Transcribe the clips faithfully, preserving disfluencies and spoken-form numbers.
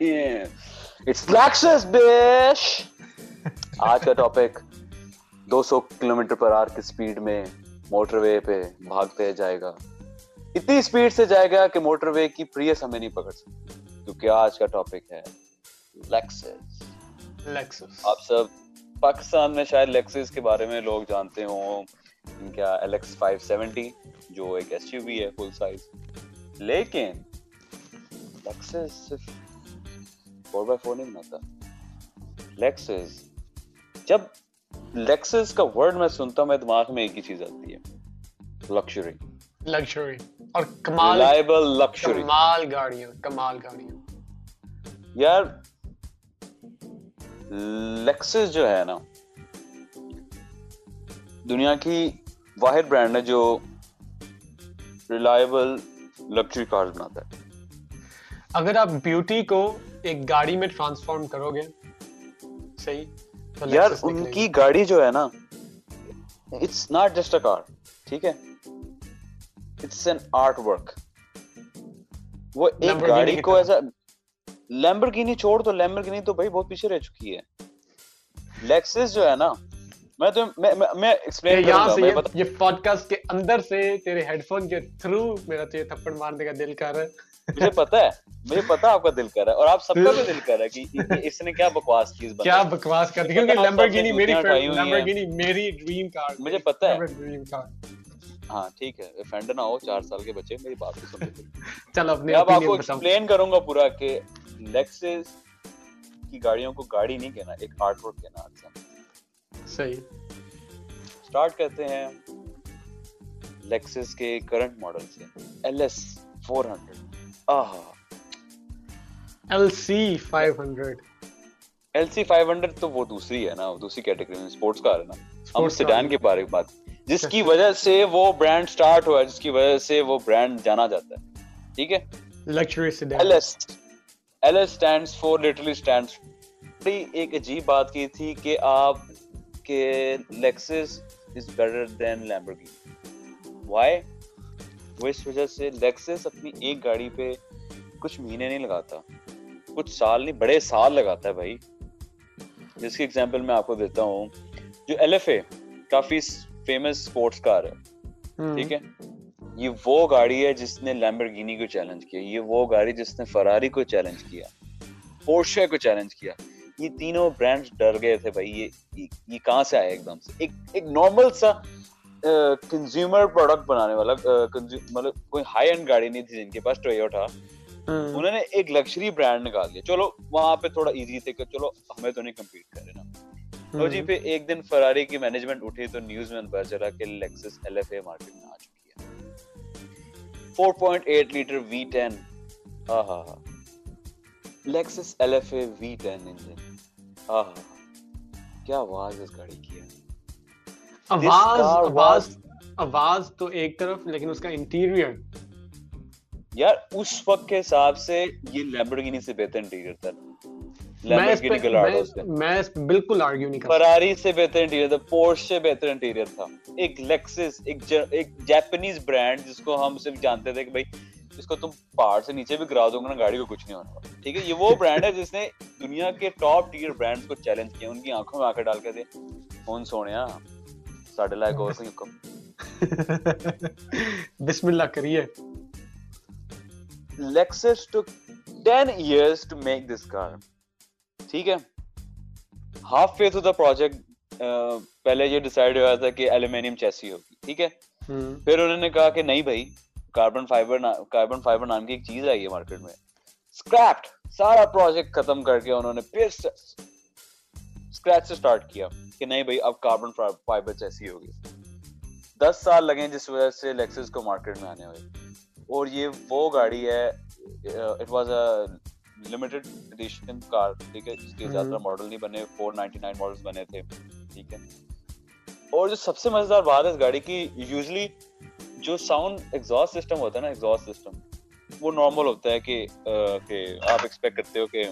yeah. It's Lexus, bitch! آج کا topic دو سو کلو میٹر پر آر کی سپیڈ میں موٹر وے پہ بھاگتے جائے گا. اتنی سپیڈ سے جائے گا کہ موٹر وے کی پریس ہمیں نہیں پکڑ سکتی, کیونکہ آج کا ٹاپک ہے لیکسس. لیکسس آپ سب پاکستان میں شاید لیکسس کے بارے میں لوگ جانتے ہوں, ان کا ایل ایکس فائیو سیونٹی جو ایک ایس یو وی ہے فل سائز. لیکن لیکسس صرف فور بائی فور نہیں بناتا. لیکسس, جب لیکسس کا ورڈ میں سنتا ہوں میں دماغ میں ایک ہی چیز آتی ہے, لگژری. لگژری اور کمال, ریلائبل لگژری, کمال گاڑیاں, کمال گاڑیاں. یار لیکسس جو ہے نا, دنیا کی واحد برانڈ ہے جو ریلائبل لگژری کار بناتا ہے. اگر آپ بیوٹی کو ایک گاڑی میں ٹرانسفارم کرو گے, صحیح, یار ان کی گاڑی جو ہے نا, it's not just a car, ٹھیک ہے, اٹس این آرٹ ورک. وہ ایک گاڑی کو ایسا, لیمبرگینی چھوڑ تو, لیمبرگینی تو بھائی بہت پیچھے رہ چکی ہے. لیکسس جو ہے نا, میں تو میں ایکسپلین کروں گا, یہ پوڈ کاسٹ کے اندر سے تیرے ہیڈ فون کے تھرو میرا تو یہ تھپڑ مارنے کا دل کر رہا ہے. مجھے پتا ہے, مجھے پتا آپ کا دل کر رہا ہے, اور آپ سب کا بھی دل کر رہا ہے کہ اس نے کیا بکواس چیز بنائی, کیا بکواس کر دی. کیونکہ لیمبرگینی میری لیمبرگینی میری ڈریم کار ہے, مجھے پتا ہے. ہاں ٹھیک ہے, افینڈ نہ ہو, چار سال کے بچے میری بات کو سمجھتے ہیں. چل اپنے آپ کو ایکسپلین کروں گا پورا کہ لیکسس کی گاڑیوں کو گاڑی نہیں کہنا, ایک آرٹ ورک کہنا. اچھا صحیح, اسٹارٹ کرتے ہیں لیکسس کے کرنٹ ماڈل سے. L S four hundred, L C five hundred. L C five hundred تو وہ دوسری ہے نا, دوسری کیٹیگری میں سپورٹس کار ہے نا. ہم سیڈان کے بارے میں بات, جس کی وجہ سے وہ برانڈ سٹارٹ ہوا ہے, جس کی وجہ سے وہ برانڈ جانا جاتا ہے, ٹھیک ہے. Luxury sedan. L S, L S stands for literally stands. ایک عجیب بات کی تھی کہ آپ کے Lexus is better than Lamborghini. Why? وہ اس وجہ سے لیکسس اپنی ایک گاڑی پہ کچھ مہینے نہیں لگاتا, کچھ سال نہیں, بڑے سال لگاتا ہے بھائی. جس کی ایگزامپل میں آپ کو دیتا ہوں, جو ایل ایف اے کافی فیمس سپورٹس کار ہے, ٹھیک ہے, یہ وہ گاڑی ہے جس نے لیمبرگینی کو چیلنج کیا, یہ وہ گاڑی جس نے فراری کو چیلنج کیا, پورشے کو چیلنج کیا. یہ تینوں برانڈز ڈر گئے تھے بھائی, یہ یہ کہاں سے آیا ایک دم سے. ایک ایک نارمل سا کنزیومر پروڈکٹ بنانے والا, مطلب کوئی ہائی اینڈ گاڑی نہیں تھی جن کے پاس, ٹویوٹا, انہوں نے ایک لگژری برانڈ نکال دیا. چلو وہاں پہ تھوڑا ایزی تھے کہ چلو ہمیں تو نہیں کمپیٹ کر رہے نا. تو جی پہ ایک دن فراری کی مینجمنٹ اٹھی تو نیوز میں پتا چلا کہ Lexus L F A market میں آ چکی ہے. Four point eight letter V ten, ہاں ہاں ہاں, Lexus L F A V ten engine, ہاں ہاں, کیا آواز اس گاڑی کی ہے. آواز آواز آواز تو ایک طرف, لیکن اس کا انٹیریئر یار اس وقت کے حساب سے یہ لیمبورگینی سے بہتر انٹیریئر تھا. لیمبورگینی کا لاڈو اس پہ میں بالکل آرگیو نہیں کرتا. فراری سے بہتر انٹیریئر تھا, پورش سے بہتر انٹیریئر تھا. ایک لیکسس, ایک ایک جاپانیز برانڈ جس کو ہم صرف جانتے تھے کہ بھائی اس کو تم پہاڑ سے نیچے بھی گرا دو گے نا, گاڑی کو کچھ نہیں ہونا. ٹھیک ہے, یہ وہ برانڈ ہے جس نے دنیا کے ٹاپ ٹیئر برانڈ کو چیلنج کیا, ان کی آنکھوں میں آ کے ڈال کے دے ہون سونیا ساڑھے لاکھ اور کہیں کم. بسم اللہ کریے. Lexus took ten years to make this car. ٹھیک ہے, half way through the project پہلے یہ ڈیسائیڈ ہوا تھا کہ ایلومینیم چیسی ہوگی, ٹھیک ہے. پھر انہوں نے کہا کہ نہیں بھائی, کاربن فائبر, کاربن فائبر نام کی ایک چیز آئی ہے مارکیٹ میں. اسکریپ سارا پروجیکٹ ختم کر کے انہوں نے پھر اسکریچ سے اسٹارٹ کیا کہ نہیں بھائی اب کاربن فائبر جیسی ہوگی. دس سال لگے جس وجہ سے لیکسس کو مارکیٹ میں آنے ہوئے, اور یہ وہ گاڑی ہے, it was a limited edition car, ٹھیک ہے, اس کے زیادہ ماڈل نہیں بنے, فور نائنٹی نائن ماڈلز بنے تھے, ٹھیک ہے. اور جو سب سے مزیدار بات ہے اس گاڑی کی, یوزلی جو ساؤنڈ ایگزاسٹ سسٹم ہوتا ہے نا, ایگزاسٹ سسٹم وہ نارمل ہوتا ہے کہ آپ ایکسپیکٹ کرتے ہو کہ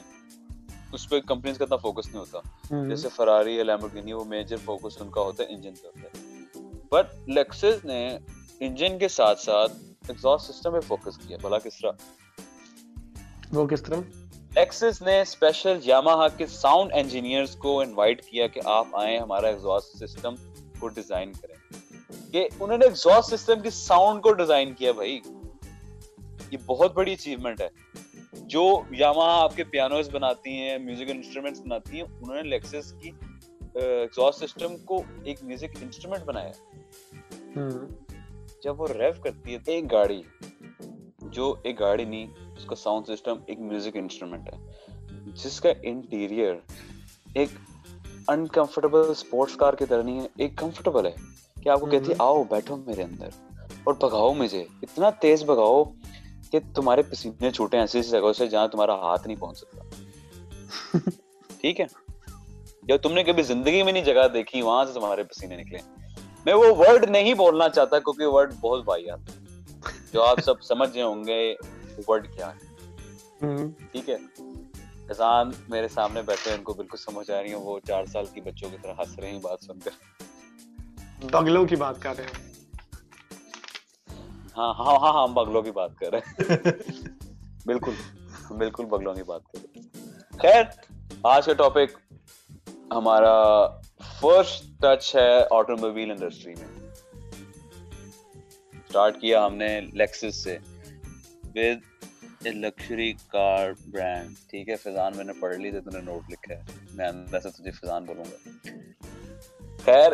اس پہ کمپنیز کا اتنا فوکس نہیں ہوتا. جیسے فراری ہے, لیمبورگینی, وہ میجر فوکس ان کا ہوتا ہے انجن پہ ہوتا ہے, بٹ لیکسس نے انجن کے ساتھ ساتھ ایگزاسٹ سسٹم پہ فوکس کیا. بھلا کس طرح وہ کس طرح؟ لیکسس نے اسپیشل یاماہا کے ساؤنڈ انجینئرز کو انوائٹ کیا کہ آپ آئیں ہمارا ایگزاسٹ سسٹم کو ڈیزائن کریں, کہ انہوں نے ایگزاسٹ سسٹم کی ساؤنڈ کو ڈیزائن کیا. بھائی یہ بہت بڑی اچیومنٹ ہے. جو یاماہا آپ کے پیانوز بناتی ہیں, میوزک انسٹرومنٹس بناتی ہیں, انہوں نے لیکسس کی ایگزاسٹ سسٹم کو ایک میوزک انسٹرومنٹ بنایا. جب وہ ریو کرتی ہے ایک گاڑی جو ایک گاڑی نہیں, اس کا ساؤنڈ سسٹم ایک میوزک انسٹرومنٹ ہے جس کا انٹیریئر ایک انکمفرٹیبل اسپورٹس کار کی طرح نہیں ہے, ایک کمفرٹیبل ہے کہ آپ کو کہتی ہے آؤ بیٹھو میرے اندر اور بھگاؤ مجھے, اتنا تیز بھگاؤ کہ تمہارے پسینے چھوٹے ایسی ایسی جگہوں سے جہاں تمہارا ہاتھ نہیں پہنچ سکتا. ٹھیک ہے, یا تم نے کبھی زندگی میں نہیں جگہ دیکھی وہاں سے تمہارے پسینے نکلے. میں وہ ورڈ نہیں بولنا چاہتا کیونکہ ورڈ بہت واہیات ہے, جو آپ سب سمجھ گئے ہوں گے ورڈ کیا ہے. ٹھیک ہے, اذان میرے سامنے بیٹھے ہیں, ان کو بالکل سمجھ آ رہی ہے, وہ چار سال کی بچوں کی طرح ہنس رہے ہیں بات سن کر. بغلوں کی بات کر رہے ہیں. ہاں ہاں ہاں ہم بغلوں کی بات کر رہے ہیں, بالکل بالکل بغلوں کی بات کر رہے ہیں. خیر, آج کا ٹاپک ہمارا فرسٹ ٹچ ہے آٹوموبائل انڈسٹری میں. اسٹارٹ کیا ہم نے لیکسس سے with a luxury car brand. ٹھیک ہے فیضان, میں نے پڑھ لی تھی, تم نے نوٹ لکھا ہے, میں اندر سے تجھے فیضان بولوں گا. خیر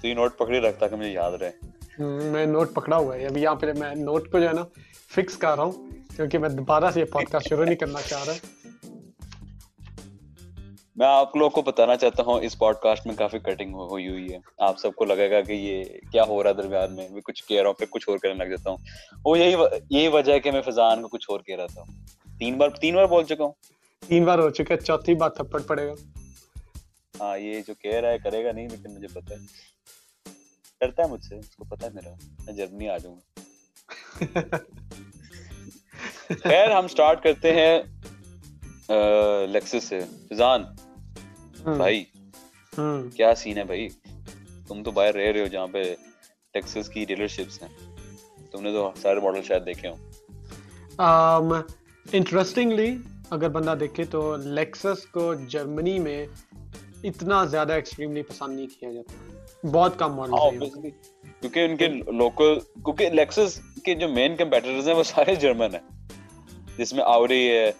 تو یہ نوٹ پکڑی رکھتا کہ مجھے یاد رہے. میں نوٹ پکڑا ہوا ہے ابھی یہاں پہ, میں نوٹ کو جو ہے نا فکس کر رہا ہوں کیونکہ میں دوبارہ سے یہ پوڈکاسٹ شروع نہیں کرنا چاہ رہا. میں آپ لوگوں کو بتانا چاہتا ہوں اس پوڈ کاسٹ میں کافی کٹنگ ہوئی ہوئی ہے. آپ سب کو لگے گا کہ یہ کیا ہو رہا ہے, درمیان میں میں کچھ کہہ رہا ہوں پھر کچھ اور کرنے لگ جاتا ہوں. وہ یہی یہی وجہ ہے کہ میں فضان کو کچھ اور کہہ رہا تھا. تین بار تین بار بول چکا ہوں, تین بار ہو چکا ہے, چوتھی بار تھپڑ پڑے گا. ہاں یہ جو کہہ رہا ہے کرے گا نہیں, لیکن مجھے پتا ہے, ڈرتا ہے مجھ سے, اس کو پتا ہے میرا, میں جرمنی آ جاؤں گا. خیر ہم اسٹارٹ کرتے ہیں لیکسس سے. فضان بھائی کیا سین ہے بھائی, تم تو باہر رہ رہے ہو جہاں پہ ٹیکسس کی ڈیلرشپس ہیں, تم نے تو سارے ماڈل شاید دیکھے ہوں. انٹرسٹنگلی اگر بندہ دیکھے تو لیکسس کو جرمنی میں اتنا زیادہ ایکسٹریملی پسند نہیں کیا جاتا, بہت کم ماڈل, کیونکہ ان کے لوکل, کیونکہ لیکسس کے جو مین کمپیٹیٹرز ہیں وہ سارے جرمن ہیں, جس میں آوری ہے,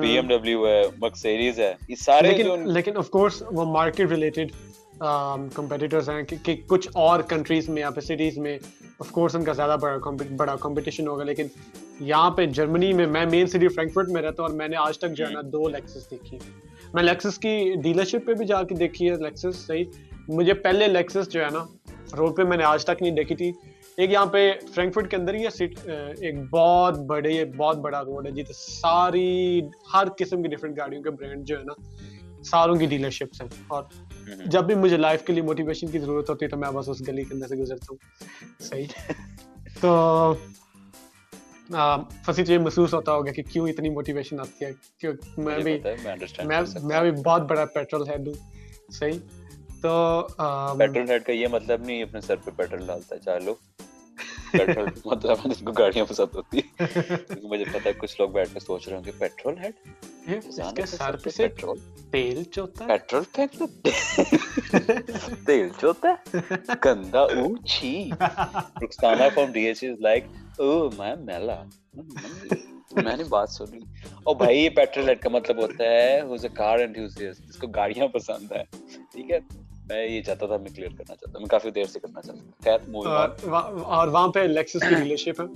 بی ایم ڈبلیو ہے, مرسیڈیز ہے, یہ سارے. لیکن آف کورس وہ مارکیٹ ریلیٹڈ کمپیٹیٹرز ہیں کہ کچھ اور کنٹریز میں یا پھر سٹیز میں آف کورس ان کا زیادہ بڑا کمپٹیشن ہوگا, لیکن یہاں پہ جرمنی میں, میں مین سٹی فرینکفرٹ میں رہتا ہوں اور میں نے آج تک جو ہے نا دو لیکسس دیکھی. میں لیکسس کی ڈیلرشپ پہ بھی جا کے دیکھی ہے لیکسس, صحیح. مجھے پہلے لیکسس جو ہے نا روڈ پہ میں نے آج تک نہیں دیکھی تھی. ایک یہاں پہ فرینکفرٹ کے اندر ہی ایک بہت بڑے بہت بڑا روڈ ہے جیسے ساری ہر قسم کی ڈفرینٹ گاڑیوں کے برانڈ جو ہے نا ساروں کی ڈیلرشپس ہیں, اور جب بھی مجھے لائف کے لیے موٹیویشن کی ضرورت ہوتی ہے تو میں بس اس گلی کے اندر سے گزرتا ہوں. صحیح. تو فصیح یہ محسوس ہوتا ہوگا کہ کیوں اتنی موٹیویشن آتی ہے, کیونکہ میں بھی میں بھی بہت بڑا پیٹرول ہیڈ ہوں. صحیح. تو پیٹرول ہیڈ کا یہ مطلب نہیں اپنے سر پہ پیٹرول ڈالتا ہے, چاہے لوگ پیٹرول مطلب جن کو گاڑیاں پسند ہوتی ہے, مجھے پتا ہے کچھ لوگ بیٹھ کے سوچ رہے ہوں گے پیٹرول ہیڈ اس کے سر پہ سے تیل چوتا ہے, پیٹرول پھینکتا تیل چوتا گندا, او چھی. Rukhsana from D H is like او میں میلا, میں نے بات سن لی. اور بھائی پیٹرول ہیڈ کا مطلب ہوتا ہے who's a car enthusiast, جس کو گاڑیاں پسند ہے. ٹھیک ہے, میں یہ چاہتا تھا, میں کلیئر کرنا چاہتا ہوں, میں کافی دیر سے کرنا چاہتا ہوں. اور وہاں پہ لیکسس کی ڈیلرشپ ہے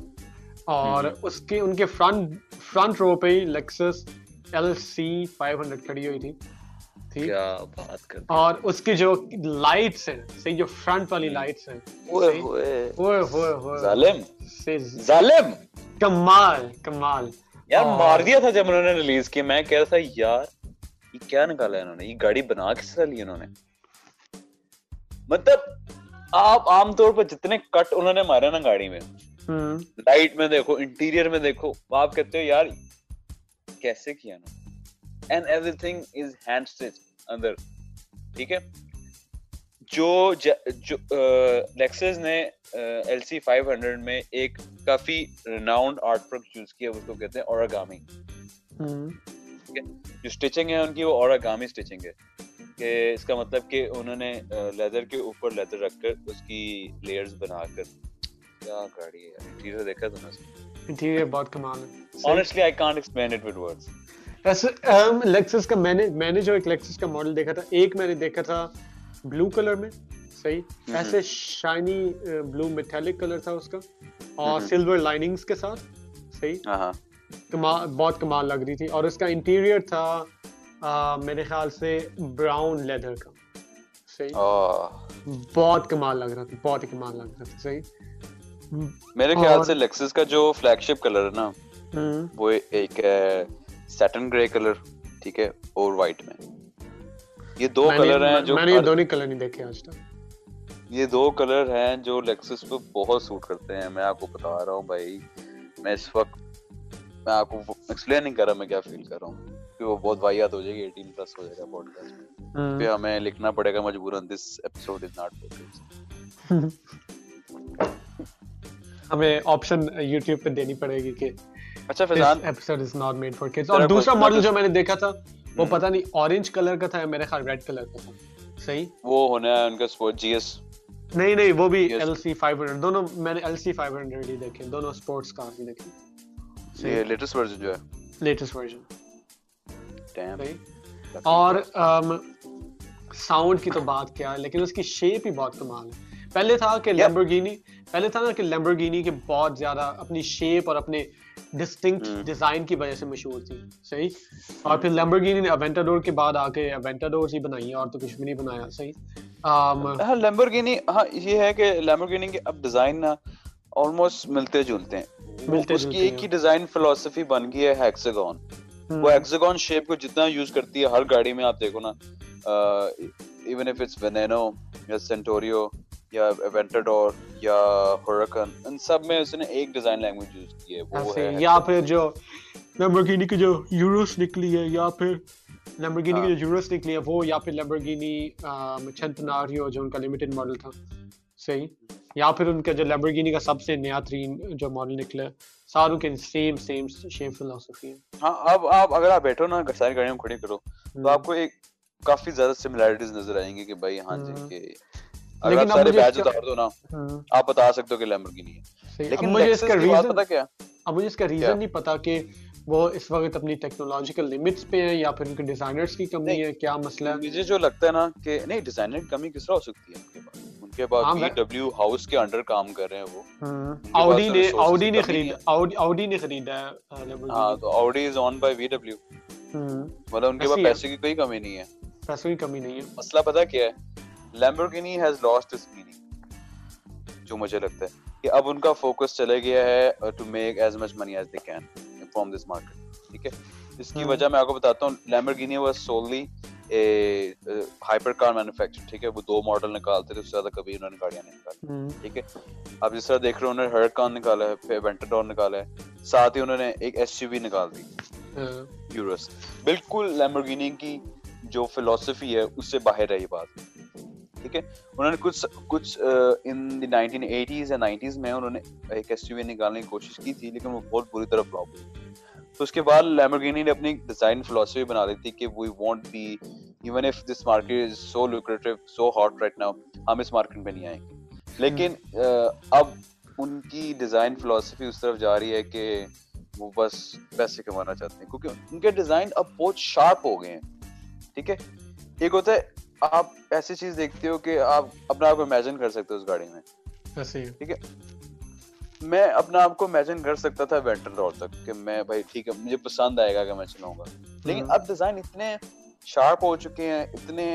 اور اس کے ان کے فرنٹ فرنٹ رو پہ ہی Lexus L C five hundred کھڑی ہوئی تھی. کیا بات کر, اور اس کی جو لائٹس ہیں, صحیح, جو فرنٹ والی لائٹس ہیں, اوئے اوئے اوئے ظالم ظالم, کمال کمال یار, مار دیا تھا جب انہوں نے ریلیز کیا. میں کہہ رہا تھا یار یہ کیا نکالا ہے انہوں نے, یہ گاڑی بنا کس طرح لی انہوں نے. مطلب آپ عام طور پر جتنے کٹ انہوں نے مارے نا گاڑی میں, لائٹ میں دیکھو, انٹیریئر میں دیکھو, آپ کہتے ہو یار کیسے کیا نا. And everything is hand stitch اندر. ٹھیک ہے, جو لیکسس نے ایل سی فائیو ہنڈریڈ میں ایک کافی ریناؤنڈ آرٹ ورک یوز کیا, اس کو کہتے ہیں اوریگامی. جو سٹچنگ ہے ان کی وہ اوریگامی سٹچنگ ہے, کہ اس کا مطلب کہ انہوں نے لیدر کے اوپر لیدر رکھ کر اس کی لیئرز بنا کر. کیا گاڑی ہے یار, انٹیریئر دیکھا تم نے؟ انٹیریئر بہت کمال ہے, honestly I can't explain it with words. Lexus کا میں نے میں نے جو ایک لیکسس کا ماڈل دیکھا تھا, ایک میں نے دیکھا تھا بلو کلر میں, صحیح ایسے شائنی بلو میٹالک کلر تھا اس کا, اور سلور لائننگز کے ساتھ, صحیح کمال, بہت کمال لگ رہی تھی. اور اس کا انٹیریئر تھا میرے خیال سے براؤن لیدر کا, صحیح, بہت کمال لگ رہا تھا, بہت ہی کمال لگ رہا تھا, صحیح. میرے خیال سے لیکسس کا جو فلیگ شپ کلر ہے نا, وہ ایک سیٹن گرے کلر, ٹھیک ہے, اور وائٹ میں. یہ دو کلر ہیں جو میں نے, یہ دونوں کلر نہیں دیکھے آج تک. یہ دو کلر ہیں جو لیکسس پہ بہت سوٹ کرتے ہیں. میں آپ کو بتا رہا ہوں بھائی, میں اس وقت میں آپ کو ایکسپلین نہیں کر رہا میں کیا فیل کر رہا ہوں, کہ وہ بہت واحد ہو جائے گی, ایٹین پلس ہو جائے گا پوڈ کاسٹ میں, پھر ہمیں لکھنا پڑے گا مجبوراً this episode is not podcast, ہمیں آپشن یوٹیوب پہ دینی پڑے گی کہ اچھا فیضان episode is not made for kids. اور دوسرا ماڈل جو میں نے دیکھا تھا وہ پتہ نہیں اورنج کلر کا تھا یا میرے خیال ریڈ کلر کا تھا, صحیح. وہ ہونا ہے ان کا سپورٹ جی ایس, نہیں نہیں وہ بھی ایل سی فائیو ہنڈریڈ, دونوں میں نے ایل سی فائیو ہنڈریڈ ہی دیکھے, دونوں سپورٹس کار ہی دیکھے. یہ لیٹسٹ ورژن جو ہے, لیٹسٹ ورژن. اور ساؤنڈ کی تو بات کیا ہے, لیکن اس کی شیپ ہی بہت کمال ہے. پہلے تھا کہ لیمبرگینی, پہلے تھا نا کہ لیمبرگینی کے بہت زیادہ اپنی شیپ اور اپنے ڈسٹنکٹ ڈیزائن کی وجہ سے مشہور تھی, صحیح. اور پھر لیمبرگینی نے اوینٹاڈور کے بعد آ کے اوینٹاڈورز ہی بنائی ہیں, اور تو کچھ بھی نہیں بنایا, صحیح. ہاں لیمبرگینی, ہاں یہ ہے کہ لیمبرگینی کے اب ڈیزائن نا آلموسٹ ملتے جلتے ہیں, اس کی ایک ہی ڈیزائن فلسفی بن گئی ہے, ہیکساگون. وہ ہیکساگون شیپ کو جتنا یوز کرتی ہے ہر گاڑی میں, آپ دیکھو نا, ایون اف اٹس ونینو یا سینٹوریو یا ایونٹاڈور یا ہوراکن, ان سب میں اس نے ایک ڈیزائن لینگویج یوز کی ہے, وہ ہے. یا پھر جو لیمبرگینی کی جو یوروس نکلی ہے, یا پھر لیمبرگینی کی جو یوروس نکلی ہے وہ, یا پھر لیمبرگینی چنتناریو جو ان کا لمیٹڈ ماڈل تھا, صحیح. یا پھر ان کا جو لیمبرگینی کا سب سے نیا ترین جو ماڈل نکلا, ساروں کے سیم سیم شیپ فلسفی ہے. ہاں اب آپ اگر آپ بیٹھو نا ساری گاڑیوں کھڑی کرو تو آپ کو ایک کافی زیادہ سملیرٹیز نظر آئیں گی, کہ بھائی ہاں جی لیکن سارے بیج اتار دو نا, آپ بتا سکتے ہو کہ لیمبرگینی ہے. لیکن مجھے اس کا ریزن پتہ کیا, اب مجھے اس کا ریزن نہیں پتا کہ وہ اس وقت اپنی ٹیکنالوجیکل لمٹس پہ ہیں, یا پھر ان کے ڈیزائنرز کی کمی ہے, کیا مسئلہ ہے. مجھے جو لگتا ہے نا کہ نہیں, ڈیزائنر کی کمی کس طرح ہو سکتی ہے, ان کے پاس بی ڈبلیو ہاؤس کے انڈر کام کر رہے ہیں وہ. آڈی نے آڈی نے خریدا آڈی نے خریدا ہے لیمبرگینی. ہاں تو Audi is own by B W, مطلب ان کے پاس پیسے کی کوئی کمی نہیں ہے, پیسوں کی کمی نہیں ہے. مسئلہ پتہ کیا ہے, Lamborghini has lost its meaning. جو مجھے لگتا ہے کہ اب ان کا فوکس چلا گیا ہے to make as much money as they can from this market. ٹھیک ہے, اس کی وجہ میں آپ کو بتاتا ہوں. Lamborghini was solely a hyper car manufacturer. ٹھیک ہے, وہ دو ماڈل نکالتے تھے, اس سے زیادہ کبھی انہوں نے گاڑیاں نہیں نکالی. ٹھیک ہے, اب جس طرح دیکھ رہے ہو انہوں نے Huracan نکالا ہے, پھر Aventador نکالا ہے, ساتھ ہی انہوں نے ایک ایس یو وی نکال دی Urus. بالکل Lamborghini کی جو فلسفی ہے اس سے باہر ہے یہ بات, ٹھیک ہے. انہوں نے کچھ کچھ ان دی نائنٹین ایٹیز یا نائنٹیز میں انہوں نے ایک ایس یو وی نکالنے کی کوشش کی تھی, لیکن وہ بہت بری طرح فلاپ ہوئی. تو اس کے بعد لیمبرگینی نے اپنی ڈیزائن فلسفی بنا لی تھی کہ we want be, even if this market is so lucrative, so hot right now, ہم اس مارکیٹ میں نہیں آئیں گے. لیکن اب ان کی ڈیزائن فلسفی اس طرف جا رہی ہے کہ وہ بس پیسے کمانا چاہتے ہیں, کیونکہ ان کے ڈیزائن اب بہت شارپ ہو گئے ہیں. ٹھیک ہے, ایک ہوتا ہے آپ ایسی چیز دیکھتے ہو کہ آپ اپنا آپ کو امیجن کر سکتے ہو اس گاڑی میں, ٹھیک ہے. میں اپنا آپ کو امیجن کر سکتا تھا وینٹاڈور تک کہ میں بھائی ٹھیک ہے مجھے پسند آئے گا کہ میں چلاؤں گا, لیکن اب ڈیزائن اتنے شارپ ہو چکے ہیں, اتنے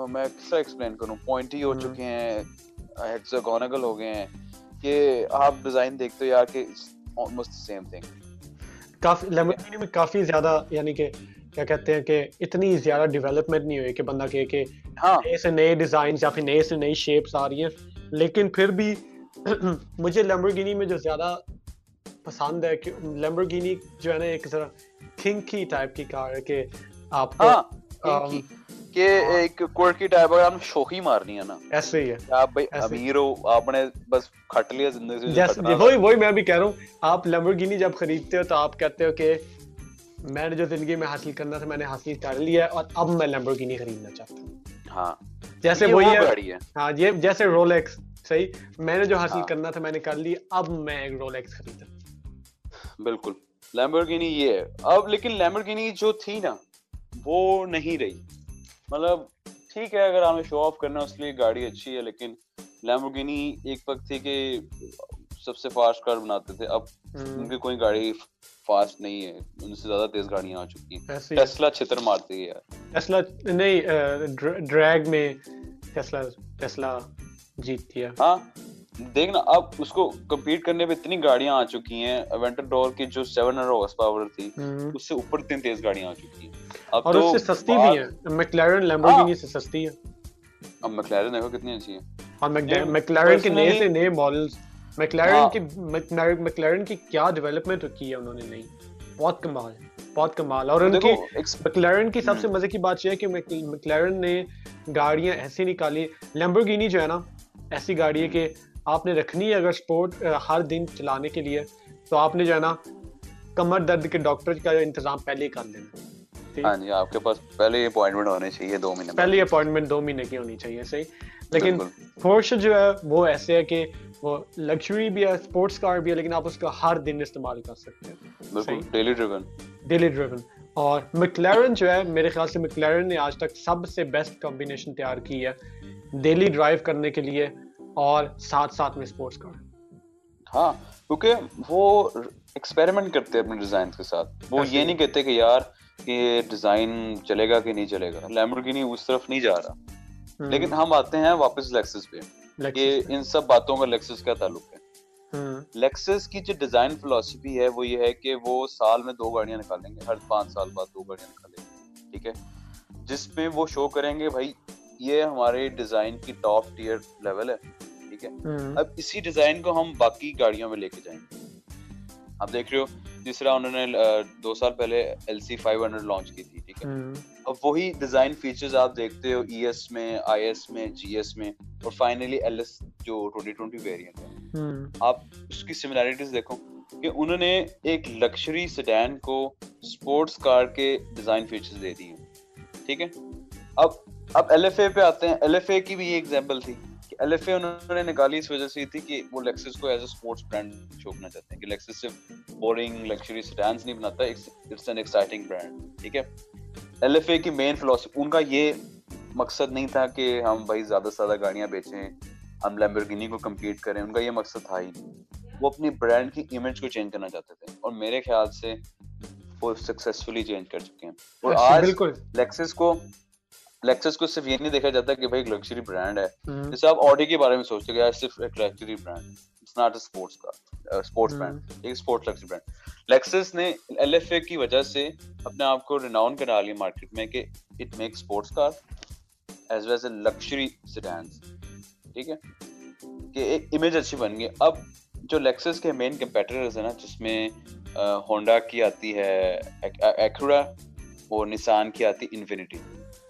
میں کس طرح ایکسپلین کروں, پوائنٹی ہو چکے ہیں, ہیکساگونل ہو گئے ہیں, کہ آپ ڈیزائن دیکھتے ہو یار کہ آلموسٹ سیم تھنگ. کافی لیمبورگینی میں کافی زیادہ یعنی کہ کیا کہتے ہیں کہ اتنی زیادہ ڈیولپمنٹ نہیں ہوئی کہ بندہ کہے کہ نئے سے نئے ڈیزائن یا پھر نئے سے نئی شیپس آ رہی ہیں. لیکن پھر بھی مجھے لیمبرگینی میں جو زیادہ پسند ہے کہ لیمبرگینی جو ہے نا ایک ذرا کنکی ٹائپ کی کار ہے, کہ آپ کو کہ ایک کوئرکی ڈائیاگرام شوخی مارنی ہے نا, ایسے ہی ہے. آپ بھائی امیر ہو, آپ نے بس کھٹ لیا زندگی سے. وہی وہی میں بھی کہہ رہا ہوں, آپ لیمبورگینی جب خریدتے ہو تو آپ کہتے ہو کہ میں نے جو زندگی میں حاصل کرنا تھا میں نے حاصل کر لیا اور اب میں لیمبورگینی خریدنا چاہتا ہوں. ہاں جیسے وہی ہے, ہاں یہ جیسے رولکس, صحیح, میں نے جو حاصل کرنا تھا میں نے کر لی, اب میں ایک رولکس خریدا. بالکل لیمبورگینی یہ ہے اب. لیکن لیمبورگینی جو تھی نا وہ نہیں رہی. مطلب ٹھیک ہے اگر ہمیں شو آف کرنا اس لیے گاڑی اچھی ہے, لیکن لیمبورگینی ایک وقت تھی کہ سب سے فاسٹ کار بناتے تھے, اب ان کی کوئی گاڑی فاسٹ نہیں ہے, ان سے زیادہ تیز گاڑیاں آ چکی ہیں. ٹیسلا چھتر مارتی ہے یار, ٹیسلا نہیں ڈریگ میں ٹیسلا ٹیسلا جیتتی ہے. ہاں دیکھنا اب اس کو کمپیٹ کرنے پہ اتنی گاڑیاں آ چکی ہیں. اوینٹاڈور کی جو سیون ہنڈریڈ ہارس پاور تھی اس سے اوپر اتنی تیز گاڑیاں آ چکی ہیں, اور اس سے سستی بھی ہے. مکلارن لیمبورگینی سے سستی ہے. اب مکلارن دیکھو کتنی اچھی ہے, اور مکلارن کے نئے سے نئے ماڈلز, مکلارن کی مکلارن کی کیا ڈیولپمنٹ کی ہے انہوں نے. نہیں بہت کمال, بہت کمال. اور ان کی مکلارن کی سب سے مزے کی بات یہ ہے کہ مکلارن نے گاڑیاں ایسی نکالی. لیمبورگینی جو ہے نا ایسی گاڑی ہے کہ آپ نے رکھنی ہے اگر سپورٹ ہر دن چلانے کے لیے, تو آپ نے جو ہے نا کمر درد کے ڈاکٹر کا انتظام پہلے ہی کر لینا. ہاں جی, آپ کے پاس پہلے اپوائنٹمنٹ ہونی چاہیے, دو مہینے پہلے اپوائنٹمنٹ دو مہینے کی ہونی چاہیے, صحیح. لیکن پورش جو ہے وہ ایسے ہے کہ وہ لگژری بھی ہے, اسپورٹس کار بھی ہے, لیکن آپ اس کا ہر دن استعمال کر سکتے ہیں. بالکل ڈیلی ڈریون, ڈیلی ڈریون. اور مکلارن جو ہے میرے خیال سے مکلارن نے آج تک سب سے بیسٹ کمبینیشن تیار کی ہے ڈیلی ڈرائیو کرنے کے لیے اور ساتھ ساتھ میں اسپورٹس کار. ہاں کیونکہ وہ ایکسپیریمنٹ کرتے ہیں اپنے ڈیزائن کے ساتھ, وہ یہ نہیں کہتے کہ یار یہ ڈیزائن چلے گا کہ نہیں چلے گا. لیمبورگینی اس طرف نہیں جا رہا. لیکن ہم آتے ہیں واپس لیکسس پہ کہ ان سب باتوں کا لیکسس کا تعلق ہے. لیکسس کی جو ڈیزائن فلاسفی ہے وہ یہ ہے کہ وہ سال میں دو گاڑیاں نکالیں گے, ہر پانچ سال بعد دو گاڑیاں نکالیں گے, ٹھیک ہے, جس میں وہ شو کریں گے بھائی یہ ہمارے ڈیزائن کی ٹاپ ٹیئر لیول ہے, ٹھیک ہے. اب اسی ڈیزائن کو ہم باقی گاڑیوں میں لے کے جائیں گے. آپ دیکھ رہے ہو جس طرح انہوں نے دو سال پہلے L C five hundred launch کی تھی, ٹھیک ہے. اب وہی ڈیزائن فیچرز آپ دیکھتے ہو ای ایس میں, آئی ایس میں, جی ایس میں, اور فائنلی ایل ایس جو ٹوئنٹی ٹوئنٹی ویریئنٹ ہے. آپ اس کی سملیرٹیز دیکھو کہ انہوں نے ایک لگژری سیڈان کو اسپورٹس کار کے ڈیزائن فیچرز دے دیے, ٹھیک ہے. اب اب ایل ایف اے پہ آتے ہیں. ایل ایف اے کی بھی یہ ایگزامپل تھی کہ ایل ایف اے انہوں نے نکالی اس وجہ سے تھی کہ وہ لیکسس کو as a sports brand show کرنا چاہتے ہیں کہ لیکسس سے بورنگ لگژری سیڈانز نہیں بناتا, اٹس این ایکسائٹنگ برانڈ, ٹھیک ہے. ایل ایف اے کی مین فلاسفی, ان کا یہ مقصد نہیں تھا کہ ہم بھائی زیادہ سے زیادہ گاڑیاں بیچیں, ہم لیمبورگینی کو کمپیٹ کریں, ان کا یہ مقصد تھا ہی نہیں. وہ اپنی برانڈ کی امیج کو چینج کرنا چاہتے تھے, اور میرے خیال سے وہ سکسیسفلی چینج کر چکے ہیں. اور آج لیکسس کو لیکسس کو صرف یہ نہیں دیکھا جاتا کہ بھائی ایک لگژری برانڈ ہے. جیسے آپ آڈی کے بارے میں سوچتے ہیں صرف ایک luxury brand, it's not a sports car, sports brand, ایک اسپورٹس لگژری برانڈ. لیکسس نے ایل ایف اے کی وجہ سے اپنے آپ کو ریناؤن کرا لیا مارکیٹ میں کہ it make sports car as well as a luxury sedans, ٹھیک ہے, کہ ایک امیج اچھی بن گئی. اب جو لیکسس کے مین کمپیٹیٹرز ہیں نا, جس میں ہونڈا کی آتی ہے ایکورا اور نسان کی آتی انفینیٹی,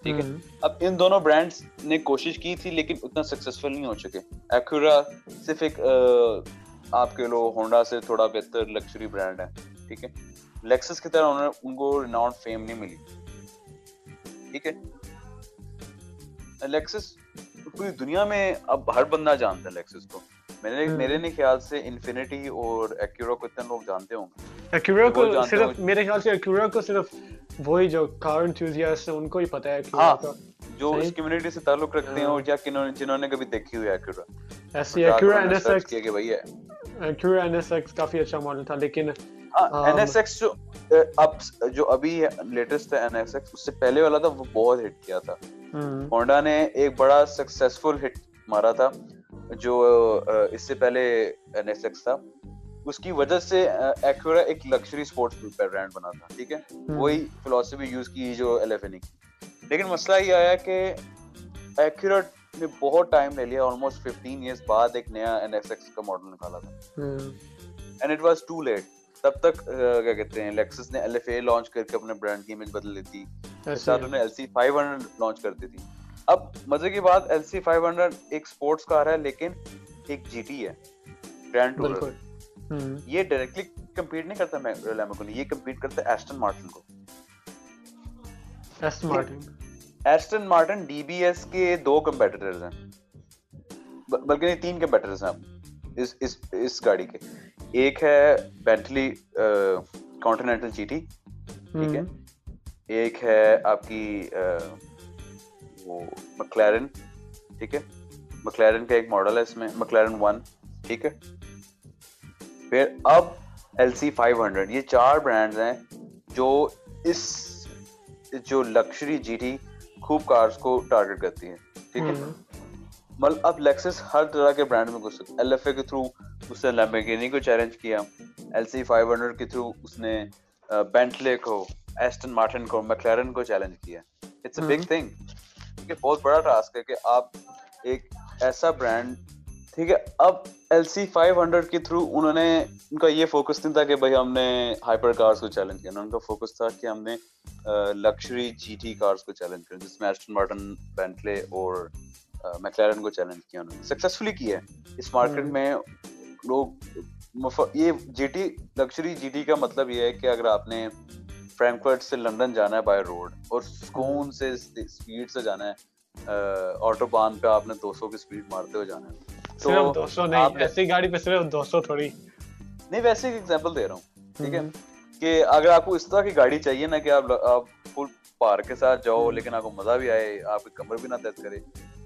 ٹھیک ہے. اب ان دونوں برانڈس نے کوشش کی تھی لیکن اتنا سکسیسفل نہیں ہو چکے. ایکورا صرف ایک آپ کے لو ہونڈا سے تھوڑا بہتر لگژری برانڈ ہے, ٹھیک ہے. لیکسس کی طرح انہوں نے ان کو ریناؤنڈ فیم نہیں ملی, ٹھیک ہے. لیکسس پوری دنیا میں اب ہر بندہ جانتا ہے لیکسس کو. میرے میرے نہیں خیال سے انفینیٹی اور ایکورا کو اتنے لوگ جانتے ہوں گے. ایکورا کو صرف میرے خیال سے ایکورا کو صرف وہی جو کار انتھوزیاسٹ ہیں ان کو ہی پتہ ہے کہ جو اس کمیونٹی سے تعلق رکھتے ہیں اور یا جنہوں نے کبھی دیکھی ہوئی ایکورا. ایسی ایکورا این ایس ایکس کی بھائی ہے, ایکورا این ایس ایکس کافی اچھا ماڈل تھا, لیکن این ایس ایکس جو اب جو ابھی لیٹسٹ ہے این ایس ایکس, اس سے پہلے والا تھا وہ بہت ہٹ کیا تھا. ہونڈا نے ایک بڑا سکسیسفل ہٹ مارا تھا جو اس سے پہلے این ایس ایکس تھا, اس کی وجہ سے ایکورا ایک لگژری سپورٹس برانڈ بنا تھا, ٹھیک ہے. وہی فلاسفی یوز کی جو ایل ایف اے نے کی. لیکن مسئلہ یہ آیا کہ ایکورا نے بہت ٹائم لے لیا, آلموسٹ ففٹین ایئرس بعد ایک نیا این ایس ایکس کا ماڈل نکالا تھا, and it was too late. تب تک کیا کہتے ہیں لیکسس نے ایل ایف اے لانچ کر کے اپنے برانڈ کی امیج بدل لی تھی, اس سال انہوں نے L C five hundred launch کر دی تھی. اب مزے کی بات ایل سی فائیو ہنڈریڈ ایک اسپورٹس کار ہے لیکن ایک جی ٹی ہے گرینڈ ٹورر. یہ ڈائریکٹلی کمپیٹ نہیں کرتا لیمبورگینی، یہ کمپیٹ کرتا ہے ایسٹن مارٹن کو. Aston Martin Aston Martin D B S کے دو کمپیٹیٹرز ہیں، بلکہ نہیں تین کمپیٹیٹرز ہیں اس اس اس گاڑی کے. ایک ہے بینٹلی کانٹینینٹل جی ٹی، ٹھیک ہے، ایک ہے آپ کی وہ مکلارن، ٹھیک ہے، مکلارن کا ایک ماڈل ہے اس میں مکلارن ون، ٹھیک ہے. پھر اب ایل سی فائیو ہنڈریڈ. یہ چار برانڈز ہیں جو اس جو لکشری جی ٹی خوب کارز کو ٹارگٹ کرتی ہیں، ٹھیک ہے. مطلب اب لیکسس ہر طرح کے برانڈ میں گھس سکتا ہے. ایل ایف اے کے تھرو اس نے لیمبورگینی کو چیلنج کیا، ایل سی فائیو ہنڈریڈ کے تھرو اس نے بینٹلے کو، ایسٹن مارٹن کو، مکلارن کو چیلنج کیا. اٹس اے بگ تھنگ، یہ بہت بڑا ٹاسک ہے کہ آپ ایک ایسا برانڈ، ٹھیک ہے. اب ایل سی فائیو ہنڈریڈ کے تھرو انہوں نے ان کا یہ فوکس نہیں تھا کہ بھائی ہم نے ہائپر کارس کو چیلنج کیا، ان کا فوکس تھا کہ ہم نے لکشری جی ٹی کارس کو چیلنج کیا، جس میں ایسٹن مارٹن، بینٹلے اور مکلارن کو چیلنج کیا. انہوں نے سکسیسفلی کیا ہے اس مارکیٹ میں. لوگ یہ جی ٹی لکشری جی ٹی کا مطلب یہ ہے کہ اگر آپ نے فرینکفرٹ سے لندن جانا ہے بائی روڈ اور سکون سے اسپیڈ سے جانا ہے، آٹوبان پہ آپ نے دو سو کی اسپیڈ مارتے ہوئے جانا ہے، صرف دو سو نہیں، ایسی گاڑی پہ صرف دو سو تھوڑی نہیں. ویسے ایک ایگزامپل دے رہا ہوں، ٹھیک ہے، کہ اگر آپ کو اس طرح کی گاڑی چاہیے نا کہ آپ آپ فل پار کے ساتھ جاؤ لیکن آپ کو مزہ بھی آئے، آپ کی کمر بھی نہ درد کرے،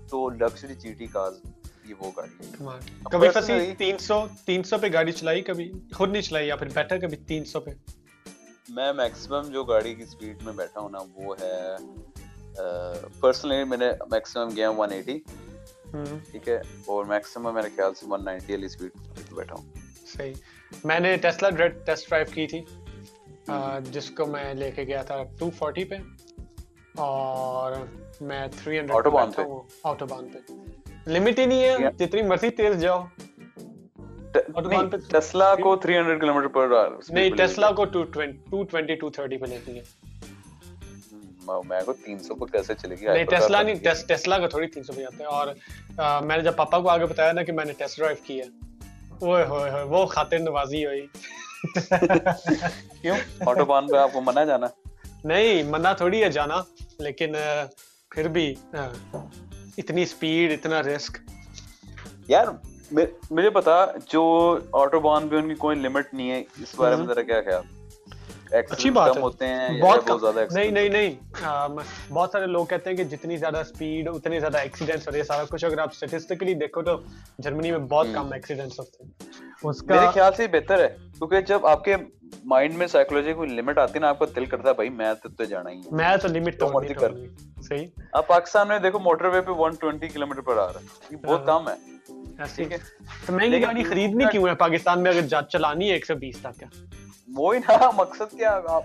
تو لگژری جی ٹی کارز یہ وہ گاڑی ہے. کبھی فصیح تین سو تین سو پہ گاڑی چلائی، کبھی خود نہیں چلائی یا پھر بیٹھا کبھی تین سو پہ؟ میں میکسیمم جو گاڑی کی اسپیڈ میں بیٹھا ہوں نا وہ ہے، پرسنلی میں نے میکسیمم گیا ہوں ون ایٹی، ٹھیک ہے، اور میکسیمم میرے خیال سے ون نائنٹی والی اسپیڈ بیٹھا ہوں. صحیح. میں نے ٹیسلا ڈریڈ ٹیسٹ ڈرائیو کی تھی جس کو میں لے کے گیا تھا ٹو فورٹی پہ، اور میں تھری ہنڈریڈ آٹوبان پہ. آٹوبان پہ لمٹ ہی نہیں ہے، جتنی مرضی تیز جاؤ. ٹیسلا کو تھری ہنڈریڈ کلومیٹر پر آور نہیں، ٹیسلا کو ٹو ٹوئنٹی ٹو تھرٹی پہ لے کے گیا. میں کو تین سو پر کیسے چلے گی؟ نہیں، ٹیسلا نہیں، ٹیسلا کو تھوڑی تین سو پہ جاتے ہیں. اور میں نے جب پاپا کو آگے بتایا نا کہ میں نے ٹیسٹ ڈرائیو کی ہے، اوئے ہوئے ہوئے وہ خاطر نوازی ہوئی. کیوں؟ آٹوبان پہ آپ کو منع جانا؟ نہیں، منع تھوڑی ہے جانا، لیکن پھر بھی اتنی سپیڈ، اتنا رسک. یار مجھے پتا جو آٹوبان پہ ان کی کوئی لمٹ نہیں ہے، اس بارے میں ذرا کیا خیال؟ اچھی بات ہے، نہیں نہیں نہیں، بہت سارے لوگ کہتے ہیں کہ جتنی زیادہ اسپیڈ اتنے زیادہ ایکسیڈنٹس ہوتے ہیں، سارا کچھ. اگر آپ اسٹیٹسٹکلی دیکھو تو جرمنی میں بہت کم ایکسیڈنٹس ہوتے ہیں. اس کا میرے خیال سے بہتر ہے، کیونکہ جب آپ کے مائنڈ میں سائیکولوجی کوئی لمٹ آتی ہے نا، آپ کو دل کرتا ہے بھائی میں تو جانا ہی ہے، میں تو لمٹ تو مرضی کر. صحیح. آپ پاکستان میں دیکھو موٹر وے پہ ون ٹوئنٹی کلومیٹر پر آ رہا ہے، یہ بہت کم ہے. ٹھیک ہے، تو مہنگی گاڑی خریدنی کیوں ہے پاکستان میں اگر چلانی ہے ایک سو بیس تک؟ وہی نا، مقصد کیا؟ آپ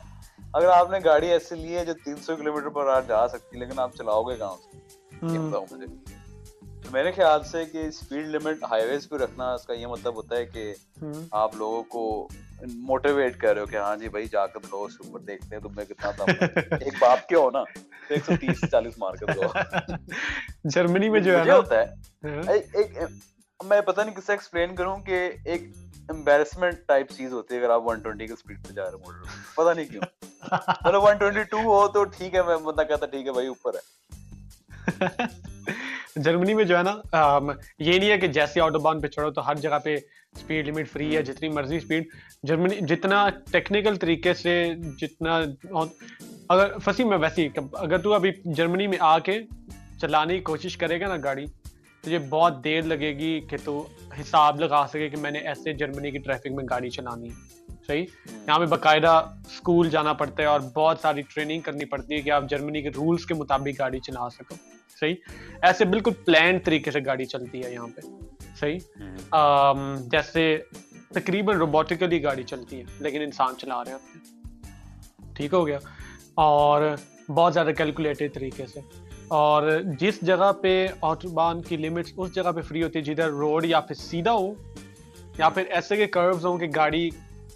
اگر آپ نے گاڑی ایسی لی ہے جو تین سو کلو میٹر پر آر جا سکتی، لیکن آپ چلاؤ گے کہاں سے؟ مجھے میرے خیال سے کہ اسپیڈ لمٹ ہائی ویز پہ رکھنا، اس کا یہ مطلب ہوتا ہے کہ آپ لوگوں کو موٹیویٹ کر رہے ہو کہ ہاں جی بھائی جا کر لو، سپر دیکھتے ہیں تم نے کتنا. ایک باپ کے ہو نا، ایک سو تیس چالیس مار کر دو. جرمنی میں جو ہوتا ہے، ایک میں پتہ نہیں کس سے ایکسپلین کروں کہ ایک embarrassment type چیز ہوتی ہے اگر آپ ون ٹوئنٹی کی سپیڈ پہ جا رہے موٹر، پتہ نہیں کیوں. اگر ون ٹوئنٹی ٹو ہو تو ٹھیک ہے، میں بندہ کہتا ٹھیک ہے بھائی اوپر ہے. جرمنی میں جو ہے نا، یہ نہیں ہے کہ جیسے آٹوبان پہ چھوڑو تو ہر جگہ پہ اسپیڈ لمٹ فری ہے، جتنی مرضی اسپیڈ. جرمنی جتنا ٹیکنیکل طریقے سے، جتنا اگر فصیح میں ویسی، اگر تو ابھی جرمنی میں آ کے چلانے کی کوشش کرے گا نا گاڑی، تجھے بہت دیر لگے گی کہ تو حساب لگا سکے کہ میں نے ایسے جرمنی کی ٹریفک میں گاڑی چلانی ہے. صحیح. یہاں پہ باقاعدہ اسکول جانا پڑتا ہے اور بہت ساری ٹریننگ کرنی پڑتی ہے کہ آپ جرمنی کے رولس کے مطابق گاڑی چلا سکو. صحیح. ایسے بالکل پلان طریقے سے گاڑی چلتی ہے یہاں پہ. صحیح. جیسے تقریباً روبوٹیکلی گاڑی چلتی ہے، لیکن انسان چلا رہے ہیں. ٹھیک ہو گیا. اور بہت زیادہ کیلکولیٹڈ طریقے سے. اور جس جگہ پہ آٹوبان کی لمٹس اس جگہ پہ فری ہوتی ہے جدھر روڈ یا پھر سیدھا ہو یا پھر ایسے کے کروز ہوں کہ گاڑی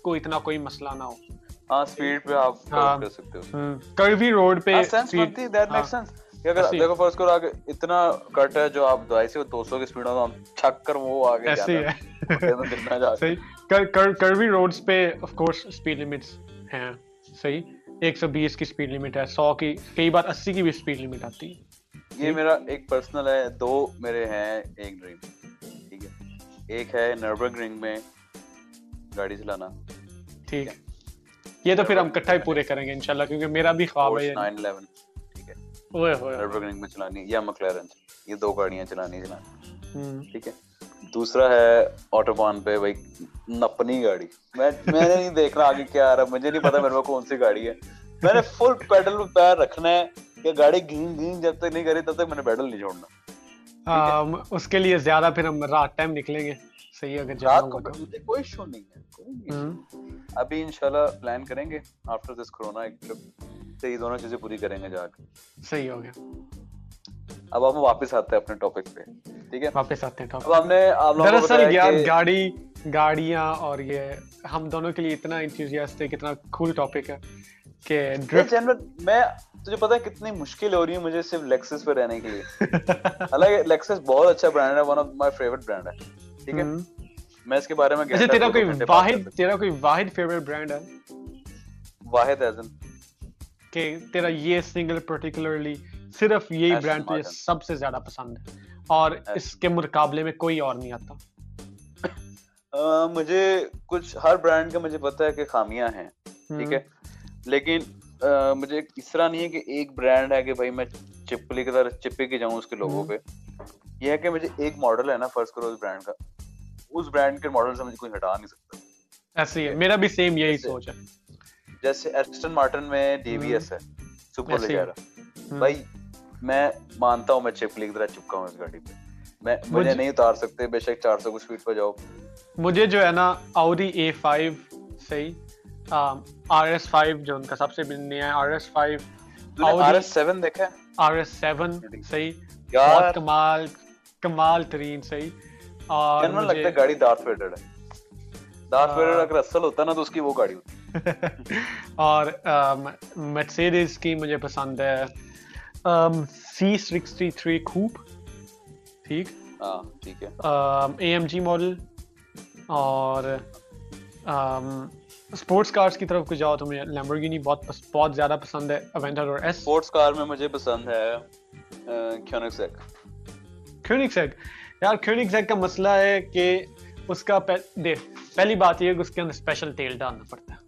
کو اتنا کوئی مسئلہ نہ ہو. ہاں سپیڈ پہ آپ کر سکتے ہو کروی روڈ پہ دیکھو فرض کرو آگے اتنا کٹ ہے جو آپ ڈھائی سے دو سو کی اسپیڈ میں چھک کر وہ آگے ایسے کروی روڈز پہ آف کورس اسپیڈ لمٹس ہیں صحیح ایک سو بیس کی اسپیڈ لمٹ ہے سو کی کئی بار اسی کی بھی اسپیڈ لمٹ آتی ہے. یہ میرا ایک پرسنل ہے دو میرے ہیں ایک ڈریم ٹھیک ہے ایک ہے نربرگرنگ میں گاڑی چلانا ٹھیک ہے یہ تو پھر ہم اکٹھا ہی پورے کریں گے انشاءاللہ کیونکہ میرا بھی خواب ہے نائن الیون ٹھیک ہے اوئے ہوئے نربرگرنگ میں چلانی یا مکلارن یہ دو گاڑیاں چلانی چلانی ٹھیک ہے. دوسرا ہے آٹوبان پہ بھائی نپنی گاڑی میں میں نے نہیں دیکھنا آگے کیا آ رہا مجھے نہیں پتا میرے پاس کون سی گاڑی ہے میں نے فل پیڈل پہ پیر رکھنا ہے کہ گاڑی گھین گھین جب تک نہیں کری تب تک میں نے پیڈل نہیں چھوڑنا. اس کے لیے زیادہ پھر ہم رات ٹائم نکلیں گے صحیح اگر جانا ہوگا کوئی ایشو نہیں ہے ابھی انشاءاللہ پلان کریں گے آفٹر دس کورونا ایک ٹرپ تو یہ دونوں چیزیں پوری کریں گے جا کے. صحیح ہو گیا اب ہم واپس آتے ہیں اپنے ٹاپک پہ ٹھیک ہے واپس آتے ہیں اب ہم نے دراصل یار گاڑی گاڑیاں اور یہ ہم دونوں کے لیے اتنا انتھوزیاسٹ ہے کتنا کول ٹاپک ہے کہ ڈرفٹ میں تجھے پتا ہے کتنی مشکل ہو رہی ہے مجھے صرف لیکسس پہ رہنے کے لیے حالانکہ لیکسس بہت اچھا برانڈ ہے one of my favourite brand ہے ٹھیک ہے میں اس کے بارے میں اچھا تیرا کوئی واحد تیرا کوئی واحد فیوریٹ برانڈ ہے واحد ایزن کہ تیرا یہ سنگل پرٹیکولرلی صرف یہی برانڈ تجھے سب سے زیادہ پسند ہے اور اس کے مقابلے میں کوئی اور نہیں آتا. مجھے کچھ ہر برانڈ کا مجھے پتا ہے کہ خامیاں ہیں ٹھیک ہے لیکن مجھے اس طرح نہیں ہے کہ ایک برانڈ ہے کہ بھائی میں چپلی کی طرح چپک کے جاؤں اس کے لوگوں پہ. یہ ہے کہ مجھے ایک ماڈل ہے نا فرض کرو اس برانڈ کا اس برانڈ کے ماڈل سے مجھے کوئی ہٹا نہیں سکتا. ایسے ہی ہے میرا بھی سیم یہی سوچ ہے جیسے ایسٹن مارٹن میں ڈی وی ایس ہے سپر لیجیرا بھائی میں مانتا ہوں میں چپلی کی طرح چپکا ہوں اس گاڑی پہ میں مجھے نہیں اتار سکتے بے شک چار سو کی اسپیڈ پہ جاؤ. مجھے جو ہے نا آڈی اے فائیو صحیح آر ایس فائیو جو ان کا سب سے نیا R S five R S seven دیکھا ہے آر ایس سیون صحیح بہت کمال کمال ترین صحیح اور مجھے لگتا ہے گاڑی دارتھ ویڈر ہے دارتھ ویڈر اگر اصل ہوتا نا تو اس کی وہ گاڑی ہوتی. اور مرسیڈیز کی مجھے پسند ہے سی سکسٹی تھری کوپ ٹھیک ہاں ٹھیک ہے اے ایم جی ماڈل اور اسپورٹس کارس کی طرف کو جاؤ تو مجھے لیمبورگینی بہت بہت زیادہ پسند ہے اوینٹر اور ایس اسپورٹس کار میں مجھے پسند ہے کا مسئلہ ہے کہ اس کا پہلی بات یہ ہے کہ اس کے اندر اسپیشل تیل ڈالنا پڑتا ہے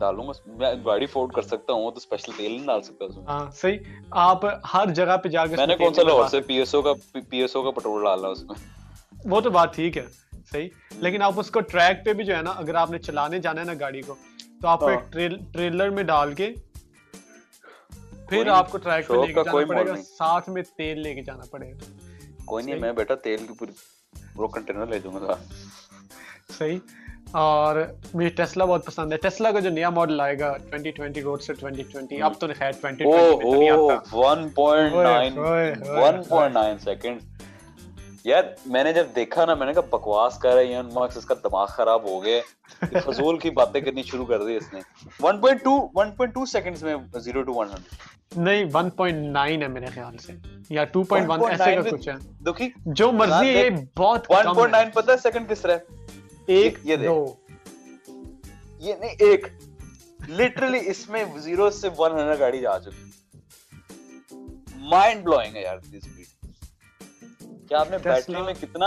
ڈالوں گا میں گاڑی فورڈ کر سکتا ہوں تو اسپیشل تیل نہیں ڈال سکتا ہوں صحیح آپ ہر جگہ پہ جا کے میں نے کون سا لاہور سے پی ایس او کا پی ایس او کا پٹرول ڈالنا اس میں وہ تو بات ٹھیک ہے صحیح لیکن آپ اس کو ٹریک پہ بھی جو ہے نا اگر آپ نے چلانے جانا ہے نا گاڑی کو تو آپ کو ایک ٹریلر میں ڈال کے پھر آپ کو ٹریک پہ لے کے جانا پڑے گا ساتھ میں تیل لے کے جانا پڑے گا. کوئی نہیں میں بیٹا تیل کی پوری وہ کنٹینر لے جاؤں گا صحیح. اور مجھے ٹیسلا بہت پسند ہے ٹیسلا کا جو نیا ماڈل آئے گا ٹوئنٹی ٹوئنٹی روڈ سے ٹوئنٹی ٹوئنٹی اب تو خیر ون پوائنٹ نائن سیکنڈ یار میں نے جب دیکھا نا میں نے کہا بکواس کر رہا ہے ایلن ماسک اس کا دماغ خراب ہو گیا فضول کی باتیں کرنی شروع کر دی اس نے ون پوائنٹ ٹو سیکنڈز میں زیرو ٹو ہنڈریڈ نہیں ون پوائنٹ نائن ہے میرے خیال سے یا ٹو پوائنٹ ون ایسے کا کچھ ہے دیکھی جو مرضی ہے بہت کم ہے ون پوائنٹ نائن پتہ ہے سیکنڈ کس طرح ایک یہ دو یہ نہیں ایک لٹرلی اس میں زیرو سے ہنڈریڈ گاڑی جا چکی مائنڈ بلوئنگ ہے یار اس کی کیا آپ نے بیٹری میں کتنا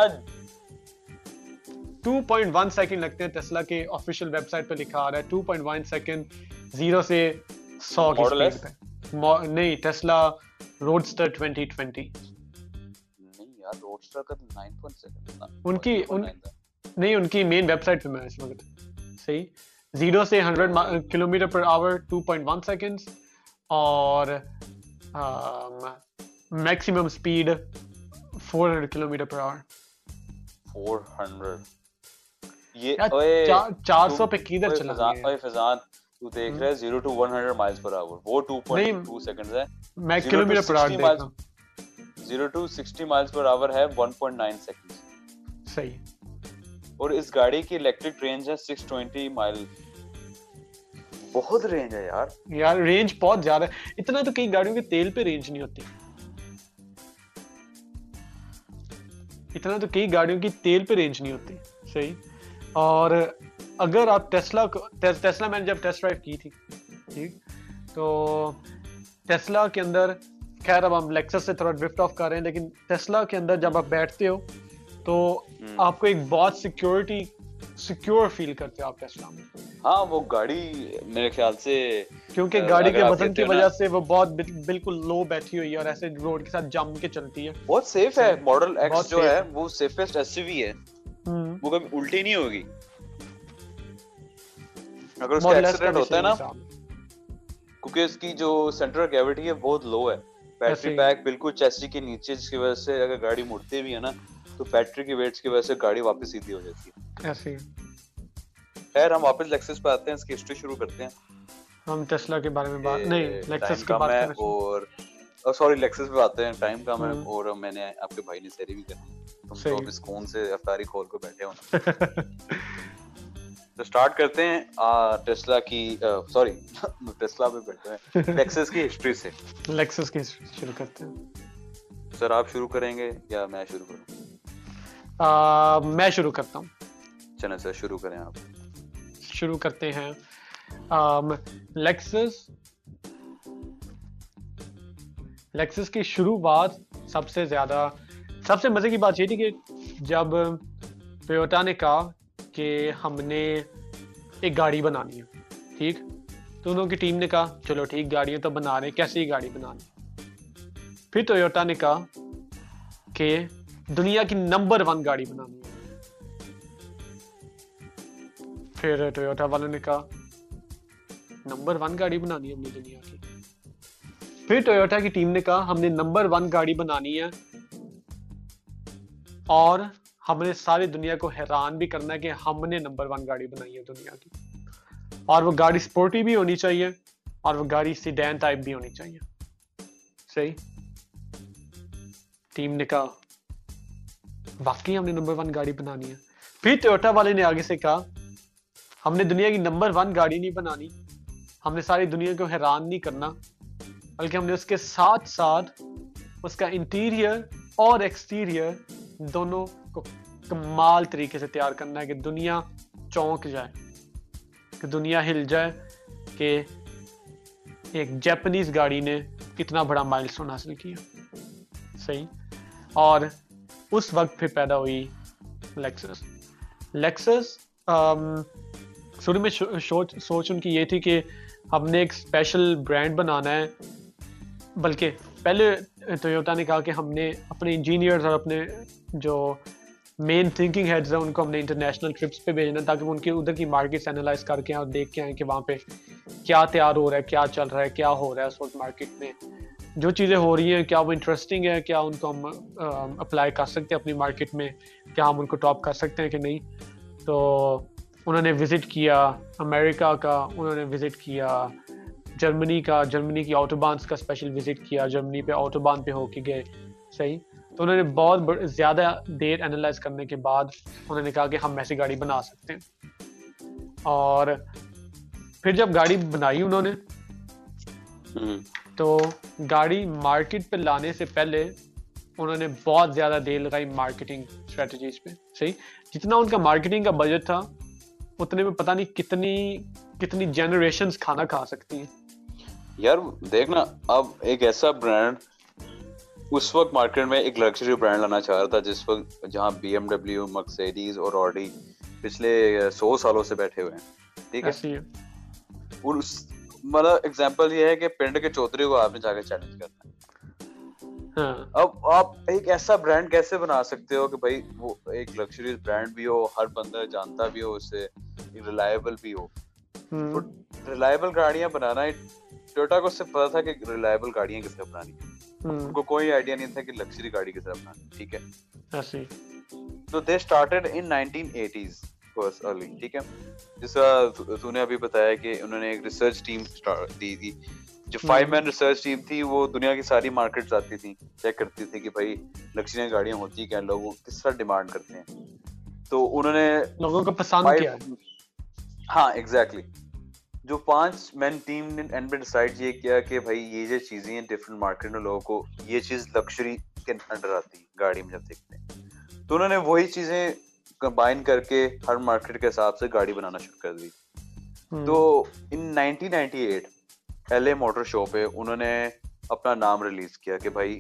ٹو پوائنٹ ون سیکنڈ لگتے ہیں ٹیسلا کے آفیشیل ویب سائٹ پہ لکھا آ رہا ہے two point one second zero سے سو کی اسپیڈ پہ نہیں ٹیسلا روڈسٹر ٹوئنٹی ٹوئنٹی نہیں یار روڈسٹر کا نائن پوائنٹ سیون سیکنڈ ان کی نہیں ان کی مین ویب سائٹ پہ میں اس وقت صحیح زیرو سے ہنڈریڈ کلومیٹر پر hour two point one seconds اور maximum speed four hundred kilometre پر آور فور ہنڈریڈ یہ چار سو پہ کدھر چلا گیا ہے فضان تو دیکھ رہا ہے zero to hundred miles per hour وہ ٹو پوائنٹ ٹو سیکنڈز ہے میں کلومیٹر پر آور دیکھ رہا ہوں zero to sixty miles per hour ہے ون پوائنٹ نائن سیکنڈز صحیح اور اس گاڑی کی الیکٹرک رینج ہے سکس ٹوئنٹی مائل بہت رینج ہے یار یار رینج بہت زیادہ ہے. اتنا تو کئی گاڑیوں کے تیل پہ رینج نہیں ہوتی, اتنا تو کئی گاڑیوں کی تیل پہ رینج نہیں ہوتی. صحیح. اور اگر آپ ٹیسلا ٹیسلا میں نے جب ٹیسٹ ڈرائیو کی تھی ٹھیک, تو ٹیسلا کے اندر خیر اب ہم لیکسس سے تھوڑا ڈرفٹ آف کر رہے ہیں, لیکن ٹیسلا کے اندر جب آپ بیٹھتے ہو تو آپ کو ایک بہت سیکیورٹی سیکیور فیل کرتے ہو آپ ٹیسلا میں. ہاں وہ گاڑی میرے خیال سے کیونکہ گاڑی کے وزن کی وجہ سے وہ بہت بالکل لو بیٹھی ہوئی ہے اور ایسے روڈ کے ساتھ جم کے چلتی ہے, بہت سیف ہے. ماڈل ایکس جو ہے وہ سیفسٹ ایس یو وی ہے, وہ کبھی الٹی نہیں ہوگی. اگر اس کا ایکسیڈنٹ ہوتا ہے نا کیونکہ اس کی جو سینٹر گریوٹی ہے بہت لو ہے, بیٹری پیک بالکل چیسی کے نیچے, جس کی وجہ سے اگر گاڑی مڑتی بھی ہے نا تو بیٹری کے ویٹس کی وجہ سے گاڑی واپس سیدھی ہو جاتی ہے. خیر ہم واپس لیکسس پہ آتے ہیں, اس کی ہسٹری شروع کرتے ہیں. ہم ٹیسلا کے بارے میں بات نہیں, لیکسس کی بات کر رہے ہیں اور سوری لیکسس پہ آتے ہیں, ٹائم کم ہے اور میں نے آپ کے بھائی نے سیری بھی کرنا, تم تو اب سکون سے افطاری کھول کے بیٹھے ہو. تو اسٹارٹ کرتے ہیں ٹیسلا کی سوری ٹیسلا پہ بیٹھتے ہیں لیکسس کی ہسٹری سے. لیکسس کی ہسٹری شروع کرتے ہیں. سر آپ شروع کریں گے یا میں شروع کروں؟ میں شروع کرتا ہوں. چلیں سر شروع کریں آپ. شروع کرتے ہیں لیکسس. لیکسس کی شروعات سب سے زیادہ سب سے مزے کی بات یہ تھی کہ جب ٹویوٹا نے کہا کہ ہم نے ایک گاڑی بنانی ہے ٹھیک, تو انہوں کی ٹیم نے کہا چلو ٹھیک گاڑیاں تو بنا رہے ہیں, کیسی گاڑی بنانی ہے. پھر ٹویوٹا نے کہا کہ دنیا کی نمبر ون گاڑی بنانی ہے. پھر ٹویوٹا والوں نے کہا نمبر ون گاڑی بنانی ہے ہم نے دنیا کی. پھر ٹویوٹا کی ٹیم نے کہا ہم نے نمبر ون گاڑی بنانی ہے اور ہم نے ساری دنیا کو حیران بھی کرنا ہے کہ ہم نے نمبر ون گاڑی بنائی ہے دنیا کی, اور وہ گاڑی سپورٹی بھی ہونی چاہیے اور وہ گاڑی سیڈان ٹائپ بھی ہونی چاہیے. صحیح. ٹیم نے کہا واقعی ہم نے نمبر ون گاڑی بنانی ہے. پھر ٹویوٹا والے نے آگے سے کہا ہم نے دنیا کی نمبر ون گاڑی نہیں بنانی, ہم نے ساری دنیا کو حیران نہیں کرنا, بلکہ ہم نے اس کے ساتھ ساتھ اس کا انٹیریئر اور ایکسٹیریئر دونوں کو کمال طریقے سے تیار کرنا ہے کہ دنیا چونک جائے, کہ دنیا ہل جائے کہ ایک جاپنیز گاڑی نے کتنا بڑا مائل اسٹون حاصل کیا. صحیح. اور اس وقت پھر پیدا ہوئی لیکسس. لیکسس شروع میں سوچ سوچ ان کی یہ تھی کہ ہم نے ایک اسپیشل برانڈ بنانا ہے, بلکہ پہلے ٹویوٹا نے کہا کہ ہم نے اپنے انجینئرز اور اپنے جو مین تھنکنگ ہیڈز ہیں ان کو ہم نے انٹرنیشنل ٹرپس پہ بھیجنا تاکہ وہ ان کی ادھر کی مارکیٹس اینالائز کر کے اور دیکھ کے آئیں کہ وہاں پہ کیا تیار ہو رہا ہے, کیا چل رہا ہے, کیا ہو رہا ہے اس وقت مارکیٹ میں, جو چیزیں ہو رہی ہیں کیا وہ انٹرسٹنگ ہے, کیا ان کو ہم اپلائی کر سکتے ہیں اپنی مارکیٹ میں, کیا ہم ان کو ٹاپ کر سکتے ہیں کہ نہیں. تو انہوں نے وزٹ کیا امریکہ کا, انہوں نے وزٹ کیا جرمنی کا, جرمنی کی آٹوبانس کا اسپیشل وزٹ کیا, جرمنی پہ آٹوبان پہ ہو کے گئے. صحیح. تو انہوں نے بہت زیادہ دیر انالائز کرنے کے بعد انہوں نے کہا کہ ہم ایسی گاڑی بنا سکتے ہیں. اور پھر جب گاڑی بنائی انہوں نے تو گاڑی مارکیٹ پہ لانے سے پہلے انہوں نے بہت زیادہ دیر لگائی مارکیٹنگ اسٹریٹجیز پہ. صحیح. جتنا ان کا مارکیٹنگ کا بجٹ تھا اتنے میں پتہ نہیں کتنی کتنی جنریشنز کھانا کھا سکتی ہیں. یار دیکھنا اب ایک ایسا برانڈ اس وقت مارکیٹ میں ایک لگژری برانڈ لانا چاہ رہا تھا جس وقت جہاں بی ایم ڈبلیو, مرسیڈیز اور آڈی پچھلے سو سالوں سے بیٹھے ہوئے ہیں. ٹھیک ہے. اور اس مطلب ایگزامپل یہ ہے کہ پنڈ کے چوترے کو آپ نے جا کے چیلنج کرنا ہے. اب آپ ایک ایسا برانڈ کیسے بنا سکتے ہو کہ بھائی وہ ایک لگژری برانڈ بھی ہو, ہر بندہ جانتا بھی ہو اسے, ریلائبل بھی ہو. ریلائبل گاڑیاں بنانا ٹویوٹا کو صرف پتا تھا کہ ریلائبل گاڑیاں کس طرح بنانی ہیں, ان کو کوئی آئیڈیا نہیں تھا کہ لگژری گاڑی کس طرح بنانی. ٹھیک ہے. تو they started in nineteen eighties first early. ٹھیک ہے. جس طرح تو نے ابھی بتایا کہ انہوں نے ایک ریسرچ ٹیم دی تھی, جو فائیو مین ریسرچ ٹیم تھی, وہ دنیا کی ساری مارکیٹس آتی تھیں, چیک کرتی تھی کہ بھائی لگژری گاڑیاں ہوتی کیا, لوگوں کس طرح ڈیمانڈ کرتے ہیں, تو انہوں نے لوگوں کو پسند کیا. ہاں ایگزیکٹلی. جو پانچ مین ٹیم نے اینڈ میں ڈیسائڈ یہ کیا کہ بھائی یہ جو چیزیں ہیں ڈفرینٹ مارکیٹ میں لوگوں کو یہ چیز لگژری کے انڈر آتی ہے گاڑی میں جب دیکھتے ہیں، تو انہوں نے وہی چیزیں کمبائن کر کے ہر مارکیٹ کے حساب سے گاڑی بنانا شروع کر دی. تو in nineteen ninety eight L A motor show پہ انہوں نے اپنا نام ریلیز کیا کہ بھائی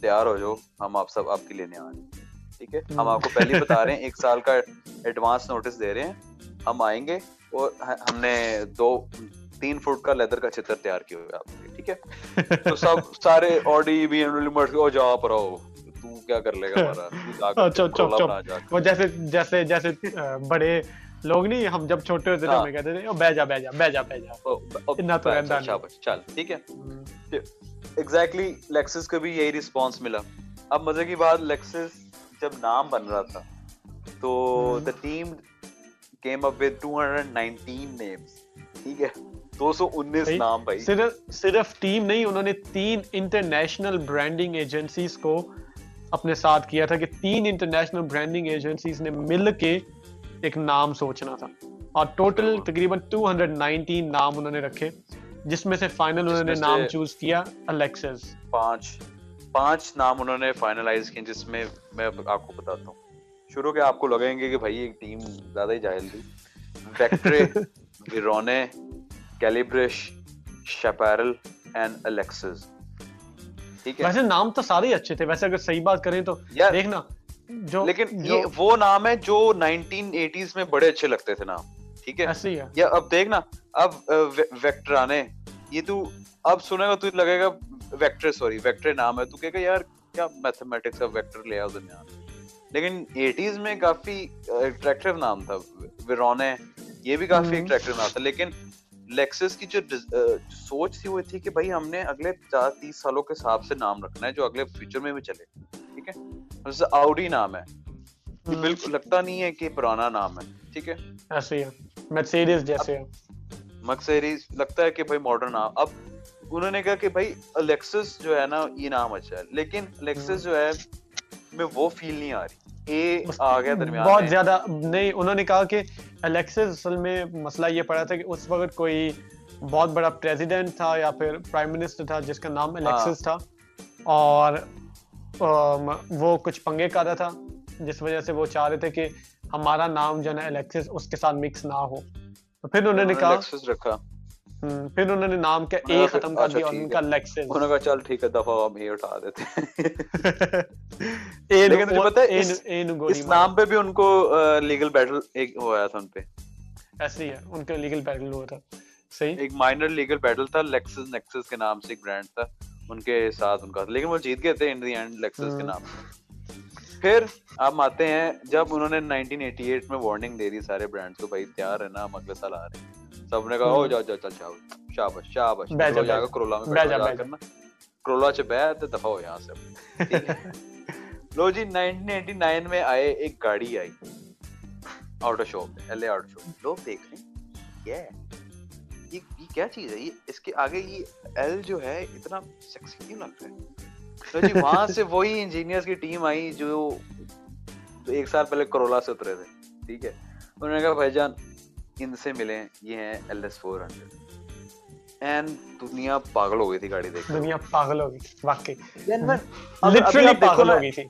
تیار ہو جاؤ، ہم آپ سب آپ کے لیے آ رہے ہیں، ٹھیک ہے، ہم آپ کو پہلے بتا رہے ہیں، ایک سال کا ایڈوانس نوٹس دے رہے ہیں، ہم آئیں گے اور ہم نے دو تین فٹ کا لیدر کا چتر تیار کیا ہوا ہے آپ کے لیے، ٹھیک ہے. تو سب سارے آڈی بی ایم ڈبلیو جا پر آؤ، تو کیا کر لے گا ہمارا، جیسے جیسے جیسے بڑے لوگ نہیں، ہم جب چھوٹے ہوتے تھے ہمیں کہتے تھے او بہ جا بہ جا بہ جا بہ جا اتنا تو رہتا ہے، چل ٹھیک ہے. ایگزیکٹلی لیکسس کو بھی یہی رسپانس ملا. اب مزے کی بات، لیکسس جب نام بن رہا تھا تو the team came up with two hundred nineteen names. ٹھیک ہے، دو سو انیس نام. بھائی صرف صرف ٹیم نہیں، انہوں نے تین انٹرنیشنل برانڈنگ ایجنسیز کو اپنے ساتھ کیا تھا کہ تین انٹرنیشنل برانڈنگ ایجنسیز نے مل کے ایک نام سوچنا تھا، اور ٹوٹل تقریباً two hundred nineteen نام انہوں نے رکھے، جس میں سے فائنل انہوں نے نام چوز کیا الیکسس. پانچ پانچ نام انہوں نے فائنلائز کیے، جس میں میں آپ کو بتاتا ہوں. شروع کے آپ کو لگیں گے کہ بھائی ایک ٹیم زیادہ ہی جاہل تھی، ویکٹرے، ویرونے، کیلیبرش، شپیرل اینڈ الیکسس، ٹھیک ہے. ویسے نام تو سارے ہی اچھے تھے، ویسے اگر صحیح بات کریں تو دیکھنا جو، لیکن یہ وہ نام ہے جو نائنٹین ایٹیز میں بڑے اچھے لگتے تھے نام، ٹھیک ہے. ایسے ہی ہے، یا اب دیکھنا، اب ویکٹرانے، یہ تو اب سنے گا تو لگے گا ویکٹر، سوری ویکٹر نام ہے، تو کہے گا یار کیا میتھمیٹکس ہے، ویکٹر لے آؤ دنیا میں. لیکن ایٹیز میں کافی اٹریکٹیو نام تھا، ویرونے یہ بھی کافی اٹریکٹیو نام تھا. لیکن لیکسس کی جو سوچ تھی وہ تھی کہ بھائی ہم نے اگلے چالیس تیس سالوں کے حساب سے نام رکھنا ہے جو اگلے فیوچر میں بھی چلے، ٹھیک ہے. جیسے آؤڈی نام ہے، یہ بالکل لگتا نہیں ہے کہ پرانا نام ہے، ٹھیک ہے. ایسے مرسیڈیز جیسے مرسیڈیز لگتا ہے کہ بھائی ماڈرن نام. اب انہوں نے کہا کہ بھائی الیکسس جو ہے نا یہ نام اچھا ہے، لیکن الیکسس جو ہے میں وہ فیل نہیں آ رہی، بہت زیادہ نہیں. انہوں نے کہا کہ الیکسس اصل میں مسئلہ یہ پڑا تھا کہ اس وقت کوئی بہت بڑا پریزیڈنٹ تھا یا پھر پرائم منسٹر تھا جس کا نام الیکسس تھا، اور وہ کچھ پنگے کر رہا تھا، جس وجہ سے وہ چاہ رہے تھے کہ ہمارا نام جو ہے نا الیکسس اس کے ساتھ مکس نہ ہو. تو پھر انہوں نے کہا الیکسس رکھا، پھر انہوں نے نام کا اے ختم کر دیا اور ان کا لیکسس، انہوں نے کہا چل ٹھیک ہے دفعہ ہم اے اٹھا دیتے. لیکن تجھے پتہ ہے اس نام پہ بھی ان کو لیگل بیٹل ایک ہوا تھا ان پہ. ایسے ہی ہے، ان کا لیگل بیٹل ہوا تھا. صحیح، ایک مائنر لیگل بیٹل تھا، لیکسس نیکسس کے نام سے ایک برانڈ تھا ان کے ساتھ ان کا، لیکن وہ جیت گئے تھے ان دی اینڈ لیکسس کے نام. پھر ہم آتے ہیں جب انہوں نے نائنٹین ایٹی ایٹ میں وارننگ دے دی سارے برانڈ کو، بھائی تیار رہنا ہم اگلے سال آ رہے ہیں. سب نے کہا او جاؤ جاؤ جاؤ، شاباش شاباش، جا کر کرولا میں بیٹھ جا کرنا، کرولا چ بیٹھ تو دفعہ ہو یہاں سے. لو جی نائنٹین ایٹی نائن میں آئے، ایک گاڑی آئی آٹو شو پہ، ایل اے آٹو شو، لوگ دیکھ رہے ہیں یہ یہ کیا چیز ہے، یہ اس کے آگے یہ ایل جو ہے اتنا سیکسی کیوں لگتا ہے. لو جی وہاں سے وہی انجینئرز کی ٹیم آئی جو ایک سال پہلے کرولا سے اترے تھے، ٹھیک ہے. انہوں نے کہا بھائی جان ان سے ملیں، یہ ہیں L S four hundred. And دنیا پاگل ہو گئی تھی گاڑی دیکھ کے، دنیا پاگل ہو گئی واقعی، لٹرلی پاگل ہو گئی تھی.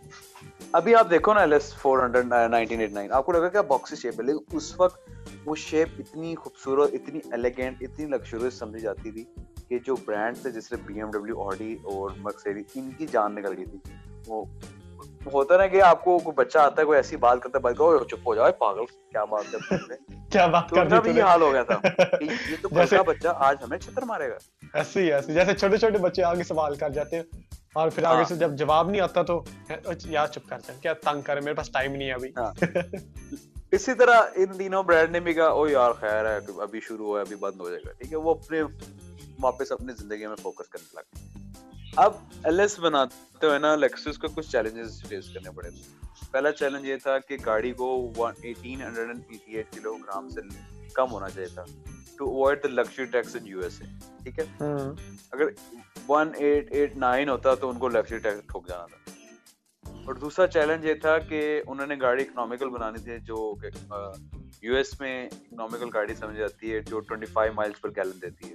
ابھی آپ دیکھو نا L S four hundred nineteen eighty nine, آپ کو لگا کہ باکسی شیپ ہے، لیکن اس وقت وہ شیپ اتنی خوبصورت، اتنی ایلیگینٹ، اتنی لگژریس سمجھی جاتی تھی کہ جو برانڈ تھے جس سے بی ایم ڈبلیو، آڈی اور مرسیڈیز، ان کی جان نکل گئی تھی. وہ ہوتا نا کہ آپ کو کوئی بچہ آتا ہے، کوئی ایسی بات کرتا ہے، بات کرو چپ ہو جاؤ پاگل، کیا بات کرتے ہیں، کیا بات کرتے ہیں، یہ حال ہو گیا تھا کہ یہ تو بچہ بچہ آج ہمیں چھتر مارے گا. ایسے ہی ایسے جیسے چھوٹے چھوٹے بچے آگے سوال کر جاتے ہیں، اور پھر آگے سے جب جواب نہیں آتا تو یار چپ کر جائیں، کیا تنگ کریں، میرے پاس ٹائم نہیں ہے ابھی. اسی طرح ان دنوں برانڈ نے بھی کہا او یار خیر ہے، ابھی شروع ہوا ہے ابھی بند ہو جائے گا، ٹھیک ہے. وہ اپنے واپس اپنی زندگی میں فوکس کرنے لگے. اب ایل ایس بناتے ہوئے نا لیکسس کو کچھ چیلنجز فیس کرنے پڑے تھے. پہلا چیلنج یہ تھا کہ گاڑی کو eighteen eighty eight kilogram سے کم ہونا چاہیے تھا، to avoid the luxury tax in U S A, ٹھیک ہے. اگر ایٹین ایٹی نائن ہوتا تو ان کو لگژری ٹیکس ٹھوک جانا تھا. اور دوسرا چیلنج یہ تھا کہ انہوں نے گاڑی اکنامیکل بنانی تھی، جو یو ایس میں اکنامیکل گاڑی سمجھ آتی ہے جو پچیس مائلز پر گیلن دیتی ہے,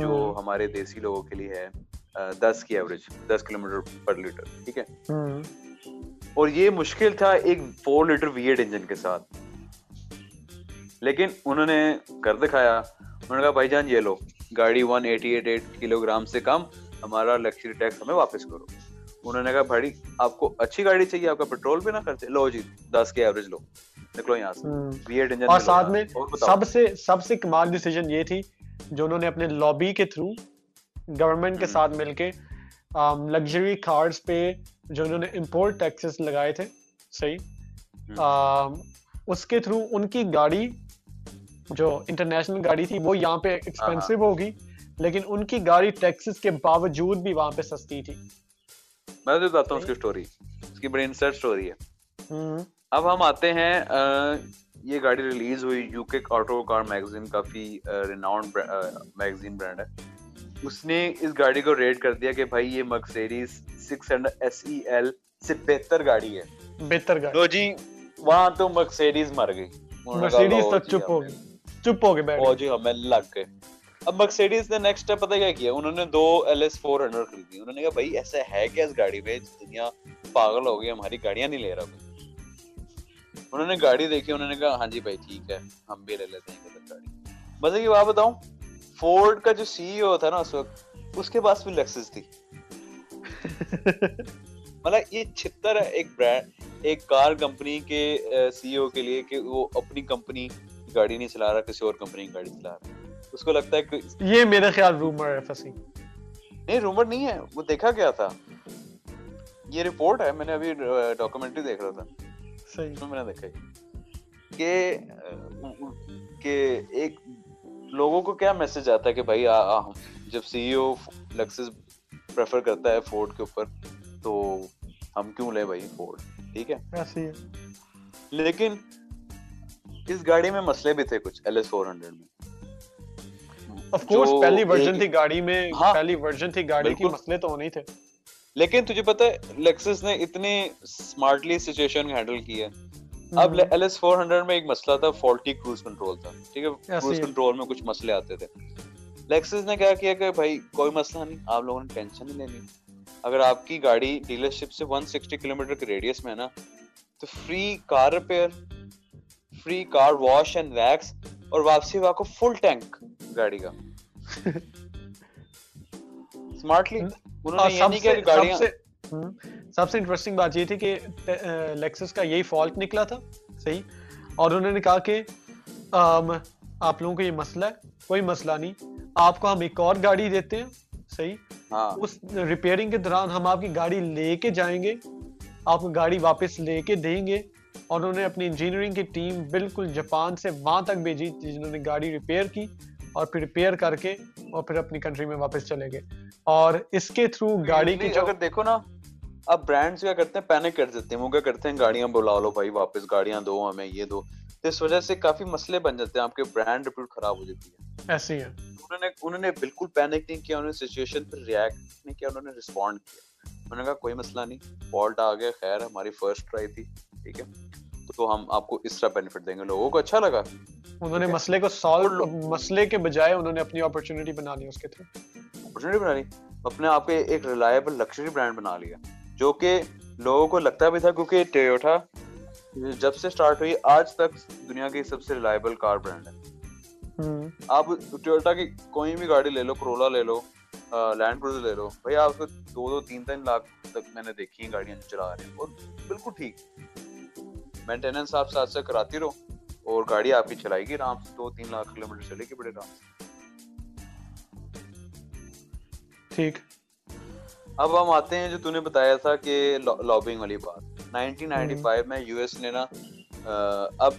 جو ہمارے دیسی لوگوں کے لیے ہے دس کی ایوریج, دس کلومیٹر پر لیٹر, ٹھیک ہے. اور یہ مشکل تھا ایک four litre V eight engine کے ساتھ, لیکن انہوں نے کر دکھایا. انہوں نے کہا بھائی جان یہ لو گاڑی ایک سو اٹھاسی کلو گرام سے کم, ہمارا لگژری ٹیکس ہمیں واپس کرو. انہوں نے کہا بھائی آپ کو اچھی گاڑی چاہیے, آپ کا پیٹرول بھی نہ خرچے, لو جی دس کے ایوریج لو, نکلو یہاں سے وی ایٹ انجن. اور ساتھ میں سب سے سب سے کمال ڈیسیژن یہ تھی جو انہوں نے اپنے لابی کے تھرو گورنمنٹ کے ساتھ مل کے لگژری کارز پہ جو انہوں نے امپورٹ ٹیکسز لگائے تھے, صحیح, اس کے تھرو ان کی گاڑی جو انٹرنیشنل گاڑی تھی وہ یہاں پہ ایکسپینسو ہوگی, لیکن ان کی گاڑی ٹیکسز کے باوجود بھی وہاں پہ سستی تھی. میں تو بتاتا ہوں اس کی سٹوری, اس کی بڑی انسرٹ سٹوری ہے. اب ہم آتے ہیں, یہ گاڑی ریلیز ہوئی, U K auto car magazine, کافی ریناؤنڈ میگزین برانڈ ہے, اس نے اس گاڑی کو ریٹ کر دیا کہ بھائی یہ Mercedes six hundred S E L سے بہتر گاڑی ہے, بہتر گاڑی. تو جی وہاں تو مرسیڈیز مر گئی, مرسیڈیز تو چپ ہو گئی, چپ ہو گئی بیٹھ گئی, جی ہمیں لگ گئے. اب مرسیڈیز نے نیکسٹ سٹیپ پتہ کیا کیا, انہوں نے دو ایل ایس فور ہنڈریڈ خریدی. انہوں نے کہا بھائی ایسا ہے کیا اس گاڑی پہ, دنیا پاگل ہو گئی, ہماری گاڑیاں نہیں لے رہا کوئی. انہوں نے گاڑی دیکھی, انہوں نے کہا ہاں جی بھائی ٹھیک ہے ہم بھی لے لیتے ہیں غلط گاڑی. مزے کی بات بتاؤں, فورڈ کا جو سی ای او تھا نا اس وقت, اس کے پاس بھی لیکسس تھی. مطلب یہ چھتر ہے ایک برانڈ, ایک کار کمپنی کے سی ای او کے لیے کہ وہ اپنی کمپنی گاڑی نہیں چلا رہا, کسی اور کمپنی کی گاڑی چلا رہا. اس کو لگتا ہے کہ یہ میرا خیال رومر ہے, فصیح نہیں رومر نہیں ہے, وہ دیکھا گیا تھا, یہ رپورٹ ہے, میں نے ابھی ڈاکومنٹری دیکھ رہا تھا, صحیح میں نے دیکھا کہ کہ ایک لوگوں کو کیا میسج آتا ہے کہ بھائی جب سی ای او لیکسس پریفر کرتا ہے فورڈ کے اوپر تو ہم کیوں لیں بھائی فورڈ, ٹھیک ہے. لیکن اس گاڑی میں مسئلے بھی تھے کچھ, ایل ایس فور ہنڈریڈ میں Of course, پہلی ورژن تھی گاڑی میں, پہلی ورژن تھی گاڑی کی, مسئلے تو ہونے ہی تھے. لیکن تجھے پتا ہے لیکسس نے اتنے سمارٹلی سچویشن ہینڈل کی ہے. اب ایل ایس فور ہنڈریڈ میں ایک مسئلہ تھا, فالٹی کروز کنٹرول تھا, ٹھیک ہے, کروز کنٹرول میں کچھ مسئلے آتے تھے. لیکسس نے کیا کیا کہ بھائی کوئی مسئلہ نہیں, آپ لوگوں نے ٹینشن نہیں لینی, اگر آپ کی گاڑی ڈیلرشپ سے ون سکسٹی کلو میٹر کے ریڈیس میں ہے نا تو free car repair, free car wash and wax, اور واپسی ہوا کو فل ٹینک گاڑی کا. سمارٹلی انہوں نے یہ نہیں کیا کہ گاڑیاں. سب سے انٹرسٹنگ بات یہ تھی کہ لیکسس کا یہی فالٹ نکلا تھا, صحیح, اور انہوں نے کہا کہ آپ لوگوں کو یہ مسئلہ ہے, کوئی مسئلہ نہیں, آپ کو ہم ایک اور گاڑی دیتے ہیں, صحیح, اس ریپیئرنگ کے دوران ہم آپ کی گاڑی لے کے جائیں گے, آپ کو گاڑی واپس لے کے دیں گے. اور انہوں نے اپنی انجینئرنگ کی ٹیم بالکل جاپان سے وہاں تک بھیجی جنہوں نے گاڑی ریپیئر کی, اور پھر ریپیئر کر کے اور پھر اپنی کنٹری میں واپس چلے گئے. اور اس کے تھرو گاڑی کی اگر دیکھو نا, اب برانڈز کیا کرتے ہیں, پینک کر دیتے ہیں, وہ کیا کرتے ہیں گاڑیاں بلا لو بھائی واپس, گاڑیاں دو ہمیں, یہ دو. تو اس وجہ سے کافی مسئلے بن جاتے ہیں, آپ کے برانڈ ریپیوٹ خراب ہو جاتی ہے. ایسی ہے, انہوں نے انہوں نے بالکل پینک نہیں کیا, انہوں نے سچویشن پر ریئیکٹ نہیں کیا, انہوں نے ریسپونڈ کیا. انہوں نے کہا کوئی مسئلہ نہیں, فالٹ آ گیا, خیر ہماری فرسٹ ٹرائی تھی, ٹھیک ہے, تو ہم آپ کو اس طرح بینیفٹ دیں گے. لوگوں کو اچھا لگا, انہوں نے مسئلے کو سالو, مسئلے کے بجائے انہوں نے اپنی اپرچونٹی بنا لی, اس کے تھرو اپرچونٹی بنا لی, اپنے آپ کو ایک ریلائبل لگژری برانڈ بنا لیا, جو کہ لوگوں کو لگتا بھی تھا, کیونکہ ٹویوٹا جب سے سٹارٹ ہوئی آج تک دنیا کی سب سے ریلائبل کار برانڈ ہے. آپ ٹویوٹا کی کوئی بھی گاڑی لے لو, کرولا لے لو, لینڈ کروزر لے لو, بھائی آپ کو دو دو تین تین لاکھ تک میں نے دیکھی ہیں گاڑیاں چلا رہی ہیں, اور بالکل ٹھیک, مینٹیننس آپ ساتھ سے کراتی رہو اور گاڑی آپ کی چلائے گی آرام سے, دو تین لاکھ کلو میٹر چلے گی بڑے آرام سے, ٹھیک. اب ہم آتے ہیں جو تُو نے بتایا تھا کہ لابنگ والی بات. انیس سو پچانوے میں یو ایس نے نا, اب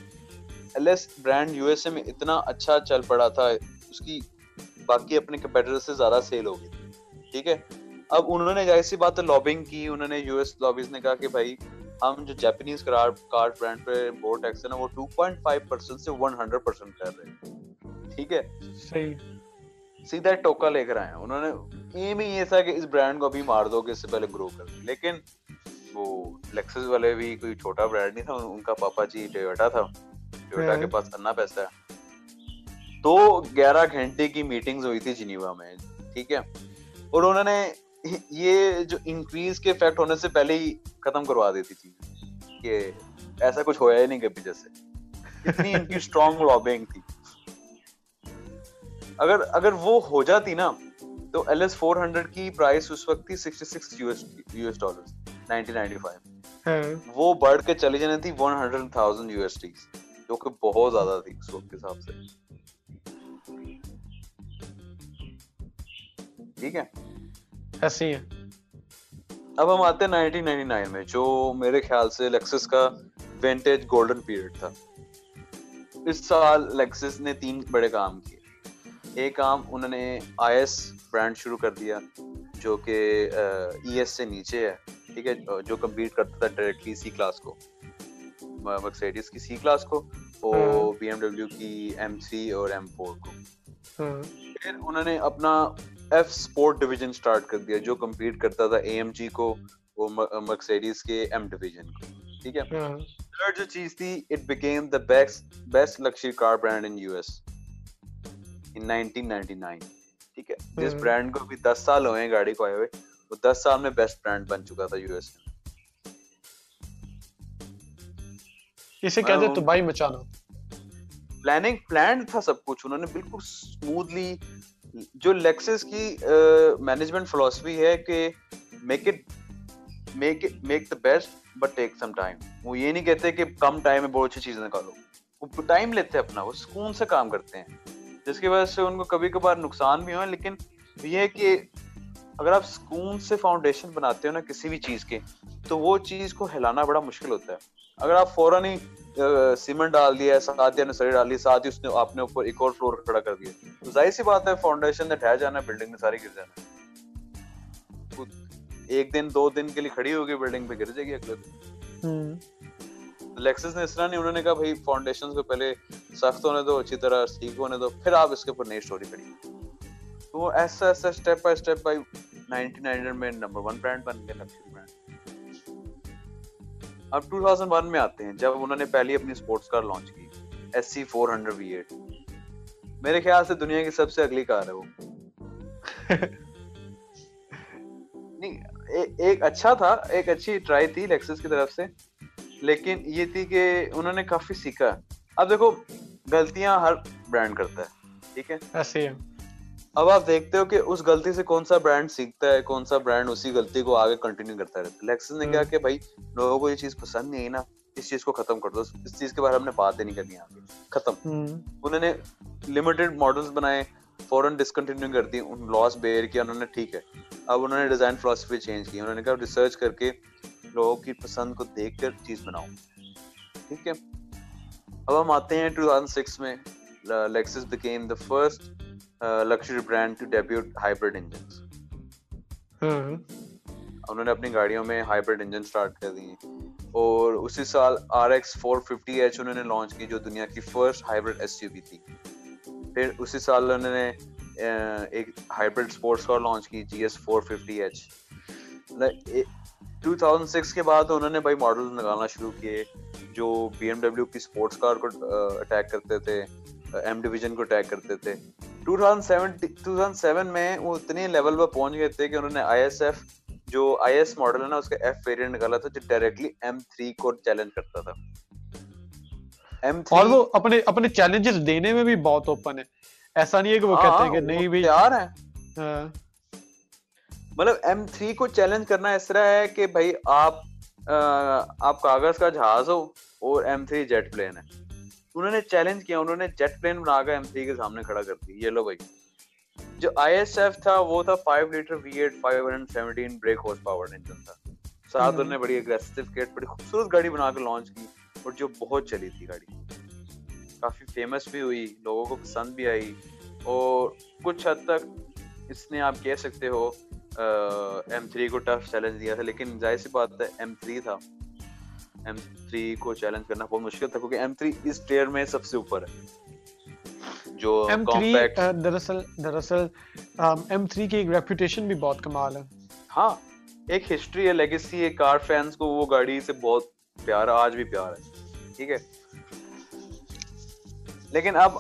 L S brand U S A میں اتنا اچھا چل پڑا تھا, اس کی باقی اپنے کمپیٹیٹر سے زیادہ سیل ہو گئی, ٹھیک ہے. اب انہوں نے ظاہر سی بات لابنگ کی, انہوں نے یو ایس لابیز نے کہا کہ بھائی ہم جو جاپانیز کار کار برانڈ پہ امپورٹ ٹیکس ہے نا وہ دو پوائنٹ پانچ فیصد سے سو پرسینٹ کر رہے ہیں, ٹھیک ہے, صحیح, سیدھا ٹوکا لے کر آئے. انہوں نے ایم ہی یہ تھا کہ اس برانڈ کو ابھی مار دو کہ اس سے پہلے گرو کر. لیکن وہ لیکسس والے بھی کوئی چھوٹا برانڈ نہیں تھا, ان کا پاپا جی ٹویوٹا تھا, ٹویوٹا کے پاس اتنا پیسہ ہے. تو گیارہ گھنٹے کی میٹنگز ہوئی تھی جنیوا میں, ٹھیک ہے, اور انہوں نے یہ جو انکریز کے فیکٹ ہونے سے پہلے ہی ختم کروا دیتی تھی کہ ایسا کچھ ہویا ہی نہیں کبھی جیسے, اتنی ان کی اسٹرانگ لابنگ تھی. اگر اگر وہ ہو جاتی نا تو ایل ایس فور ہنڈریڈ کی پرائس اس وقت تھی sixty six U S dollar nineteen ninety five, وہ بڑھ کے چلی جانی تھی one hundred thousand U S D, جو کہ بہت زیادہ تھی اس وقت کے حساب سے. ٹھیک ہے, ایسی ہے. اب ہم آتے ہیں نائنٹین نائنٹی نائن میں, جو میرے خیال سے لیکسس کا وینٹیج گولڈن پیریڈ تھا. اس سال لیکسس نے تین بڑے کام کیے. ایک کام انہوں نے آئی ایس برانڈ شروع کر دیا, جو کہ ای ایس سے نیچے ہے, ٹھیک ہے, جو کمپیٹ کرتا تھا ڈائریکٹلی سی کلاس کو, مرسیڈیز کی سی کلاس کو اور بی ایم ڈبلیو کی ایم سی اور ایم فور کو. پھر انہوں نے اپنا ایف سپورٹ ڈویژن سٹارٹ کر دیا, جو کمپیٹ کرتا تھا اے ایم جی کو اور مرسیڈیز کے ایم ڈویژن کو, ٹھیک ہے. تھرڈ جو چیز تھی, it became the best best luxury car brand in U S in nineteen ninety nine, ٹھیک ہے. جس برانڈ کو بھی دس سال ہوئے ہیں گاڑی کو آئے ہوئے, وہ دس سال میں بیسٹ برانڈ بن چکا تھا یو ایس میں. اسے کہتے ہیں تباہی مچانا. پلاننگ پلانڈ تھا سب کچھ, انہوں نے بالکل سموتھلی. جو لیکسس کی مینجمنٹ فلاسفی ہے کہ make it make it make the best but take some time. وہ یہ نہیں کہتے کہ کم ٹائم میں بہت اچھی چیزیں نکالو, وہ ٹائم لیتے ہیں اپنا, وہ سکون سے کام کرتے ہیں, جس کی وجہ سے ان کو کبھی کبھار نقصان بھی ہوئے. لیکن یہ ہے کہ اگر آپ سکون سے فاؤنڈیشن بناتے ہو نا کسی بھی چیز کے, تو وہ چیز کو ہلانا بڑا مشکل ہوتا ہے. اگر آپ فوراً ہی سیمنٹ ڈال دیا, ساتھ یا نسری ڈال دی, ساتھ ہی اس نے اپنے اوپر ایک اور فلور کھڑا کر دیا, تو ظاہر سی بات ہے فاؤنڈیشن نے ٹھہر جانا, بلڈنگ میں ساری گر جانا. ایک دن دو دن کے لیے کھڑی ہوگی بلڈنگ پہ, گر جائے گی اگلے دن. لیکسس نے اس طرح نہیں, انہوں نے کہا بھائی فاؤنڈیشن کو پہلے سخت ہونے دو, اچھی طرح ٹھیک ہونے دو, پھر آپ اس کے اوپر نئی اسٹوری کھڑی. تو وہ ایسا ایسا step by step by nineteen nineteen میں نمبر ون برانڈ بن گئے لگژری برانڈ. اب ٹو تھاؤزینڈ ون میں آتے ہیں, جب انہوں نے پہلی اپنی سپورٹس کار لانچ کی, S C four hundred V eight. میرے خیال سے دنیا کی سب سے اگلی کار ہے وہ. نہیں, ایک اچھا تھا, ایک اچھی ٹرائی تھی لیکسس کی طرف سے, لیکن یہ تھی کہ انہوں نے کافی سیکھا. اب دیکھو, غلطیاں ہر برانڈ کرتا ہے, ٹھیک ہے, ایسے ہے. اب آپ دیکھتے ہو کہ اس غلطی سے کون سا برانڈ سیکھتا ہے, کون سا برانڈ اسی غلطی کو آگے کنٹینیو کرتا رہتا ہے. لیکسس نے کہا کہ بھائی لوگوں کو یہ چیز پسند نہیں ہے نا, اس چیز کو ختم کر دو, اس چیز کے بارے میں ہم نے بات ہی نہیں کرنی آگے, ختم. انہوں نے لمیٹڈ ماڈلز بنائے, فوراً ڈسکنٹینیو کر دی, ان لاس بیئر کیا انہوں نے, ٹھیک ہے. اب انہوں نے ڈیزائن فلاسفی چینج کی, انہوں نے کہا ریسرچ کر کے لوگوں کی پسند کو دیکھ کر چیز بناؤ, ٹھیک ہے. اب ہم آتے ہیں ٹو تھاؤزینڈ سکس میں, Lexus became the first luxury brand to debut hybrid engines. انہوں نے اپنی گاڑیوں میں ہائبرڈ انجن سٹارٹ کر دی, اور اسی سال R X four fifty H انہوں نے لانچ کی, جو دنیا کی first hybrid S U V تھی. پھر اسی سال انہوں نے ایک ہائبرڈ اسپورٹس کار لانچ کی, G S four fifty H. Two thousand six کے بعد انہوں نے بھائی ماڈل نکالنا شروع کیے, جو بی ایم ڈبلیو کی اسپورٹس کار کو اٹیک کرتے تھے, ایم ڈویژن کو اٹیک کرتے تھے. ٹو تھاؤزینڈ سیون میں وہ اتنے لیول پر پہنچ گئے تھے کہ انہوں نے آئی ایس ایف, جو آئی ایس ماڈل ہے نا, اس کا ایف ویریئنٹ نکالا تھا, جو ڈائریکٹلی ایم تھری کو چیلنج کرتا تھا. ایم تھری, اور وہ اپنے اپنے چیلنجز دینے میں بھی بہت اوپن ہے, ایسا نہیں ہے کہ وہ کہتے ہیں کہ نہیں بھائی یار ہے. مطلب ایم تھری کو چیلنج کرنا اس طرح ہے کہ بھائی آپ آپ کاغذ کا جہاز ہو اور ایم تھری جیٹ پلین ہے. انہوں نے چیلنج کیا, انہوں نے جیٹ پلین بنا کے ایم تھری کے سامنے کھڑا کر دی. یہ لو بھائی, جو آئی ایس ایف تھا وہ تھا five litre V eight five hundred seventeen brake horse power engine تھا. ساتھ انہوں نے بڑی اگریسو کٹ, بڑی خوبصورت گاڑی بنا کے لانچ کی, اور جو بہت چلی تھی گاڑی, کافی فیمس بھی ہوئی, لوگوں کو پسند بھی آئی, اور کچھ حد تک اس نے آپ کہہ سکتے ہو ایم تھری کو ٹف چیلنج دیا تھا. لیکن ظاہر سی بات ہے ایم تھری تھا, ایم تھری کو چیلنج کرنا بہت مشکل تھا, کیونکہ ایم تھری اس ٹائر میں سب سے اوپر ہے. جو ایم تھری دراصل دراصل ایم تھری کی ایک ریپیوٹیشن بھی بہت کمال ہے. ہاں, ایک ہسٹری ہے, لیگیسی ہے, کار فینس کو وہ گاڑی سے بہت پیار, آج بھی پیار ہے, ٹھیک ہے. لیکن اب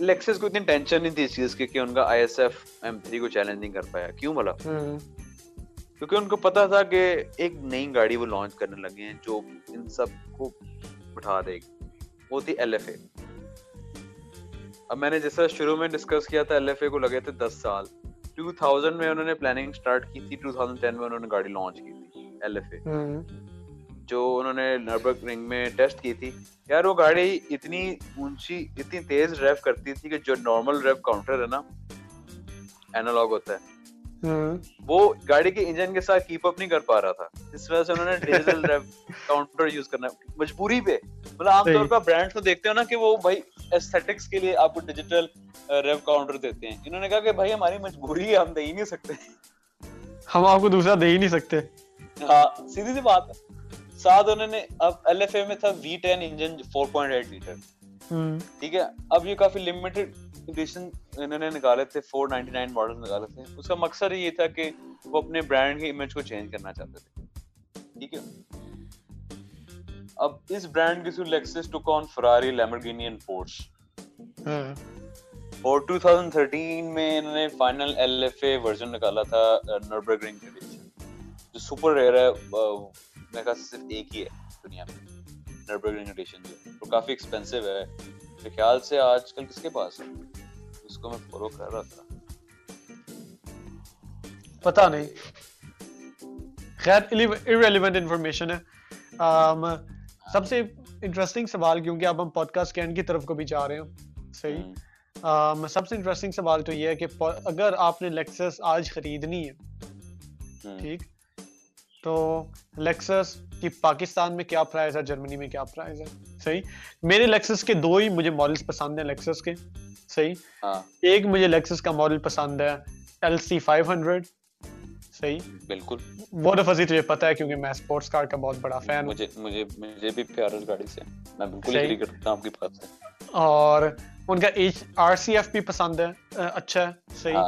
لیکسس کو اتنی ٹینشن نہیں تھی اس چیز کی کہ ان کا I S F M three کو چیلنج نہیں کر پایا. کیوں بولا؟ کیونکہ ان کو پتا تھا کہ ایک نئی گاڑی وہ لانچ کرنے لگے ہیں جو ان سب کو بٹھا دے گی, وہ تھی ایل ایف اے. اب میں نے جیسا شروع میں ڈسکس کیا تھا ایل ایف اے کو لگے تھے دس سال. ٹو تھاؤزینڈ میں انہوں نے پلاننگ سٹارٹ کی تھی, ٹو تھاؤزینڈ ٹین میں انہوں نے گاڑی لانچ کی تھی ایل ایف اے, جو انہوں نے نربرگرنگ میں ٹیسٹ کی تھی. یار وہ گاڑی اتنی اونچی اتنی تیز ریف کرتی تھی کہ جو نارمل ریف کاؤنٹر ہے نا اینالاگ ہوتا ہے وہ گاڑی کے انجن کے ساتھ کیپ اپ نہیں کر پا رہا تھا. اس وجہ سے انہوں نے ڈیزل ریف کاؤنٹر یوز کرنا مجبوری پہ. مطلب عام طور پر برانڈ تو دیکھتے ہو نا کہ وہ بھائی ایستھیٹکس کے لیے آپ کو ڈیجیٹل ریف کاؤنٹر دیتے ہیں, انہوں نے کہا کہ بھائی ہماری مجبوری ہے, ہم دے ہی نہیں سکتے, ہم آپ کو دوسرا دے ہی نہیں سکتے. ہاں سیدھی سی بات ہے. ساتھ انہوں نے اب ایل ایف اے میں تھا V ten engine four point eight litre, ٹھیک ہے. اب یہ کافی لمیٹڈ ایڈیشن انہوں نے نکالے تھے, فور نائنٹی نائن ماڈل نکالے تھے. اس کا مقصد یہ تھا کہ وہ اپنے برانڈ کے امیج کو چینج کرنا چاہتے تھے, ٹھیک ہے. اب اس برانڈ کے تھرو لیکسس ٹو کون فراری, لیمبورگینی اینڈ پورش. اور ٹو تھاؤزینڈ تھرٹین میں انہوں نے final L F A version نکالا تھا نربرگرنگ ایڈیشن, جو سپر ریئر ہے. میرے خیال سے صرف ایک ہی ہے دنیا میں نربرگرنگ ایڈیشن, جو اور کافی ایکسپینسو ہے میرے خیال سے. آج کل کس کے پاس ہے؟ اس کو میں فالو کر رہا تھا, پتہ نہیں, خیر ایریلیونٹ انفارمیشن ہے. سب سے انٹرسٹنگ سوال, کیونکہ اب ہم پوڈ کاسٹ کے اینڈ کی طرف کو بھی جا رہے ہیں, صحیح, سب سے انٹرسٹنگ سوال تو یہ ہے کہ اگر آپ نے لیکسس آج خریدنی ہے, ٹھیک, تو لیکسس کی پاکستان میں کیا پرائز ہے, جرمنی میں کیا پرائز ہے, صحیح. میرے لیکسس کے دو ہی مجھے ماڈلز پسند ہیں لیکسس کے, صحیح. ایک مجھے لیکسس کا ماڈل پسند ہے ایل سی فائیو ہنڈریڈ, صحیح, بالکل. وہ تو فضیل تجھے پتا ہے کیونکہ میں اسپورٹس کار کا بہت بڑا فین ہوں, مجھے مجھے بھی پیار ہے اس گاڑی سے, میں بالکل ایگری کرتا ہوں آپ کی بات سے. اور ان کا ایچ آر سی ایف بھی پسند ہے, اچھا ہے, صحیح,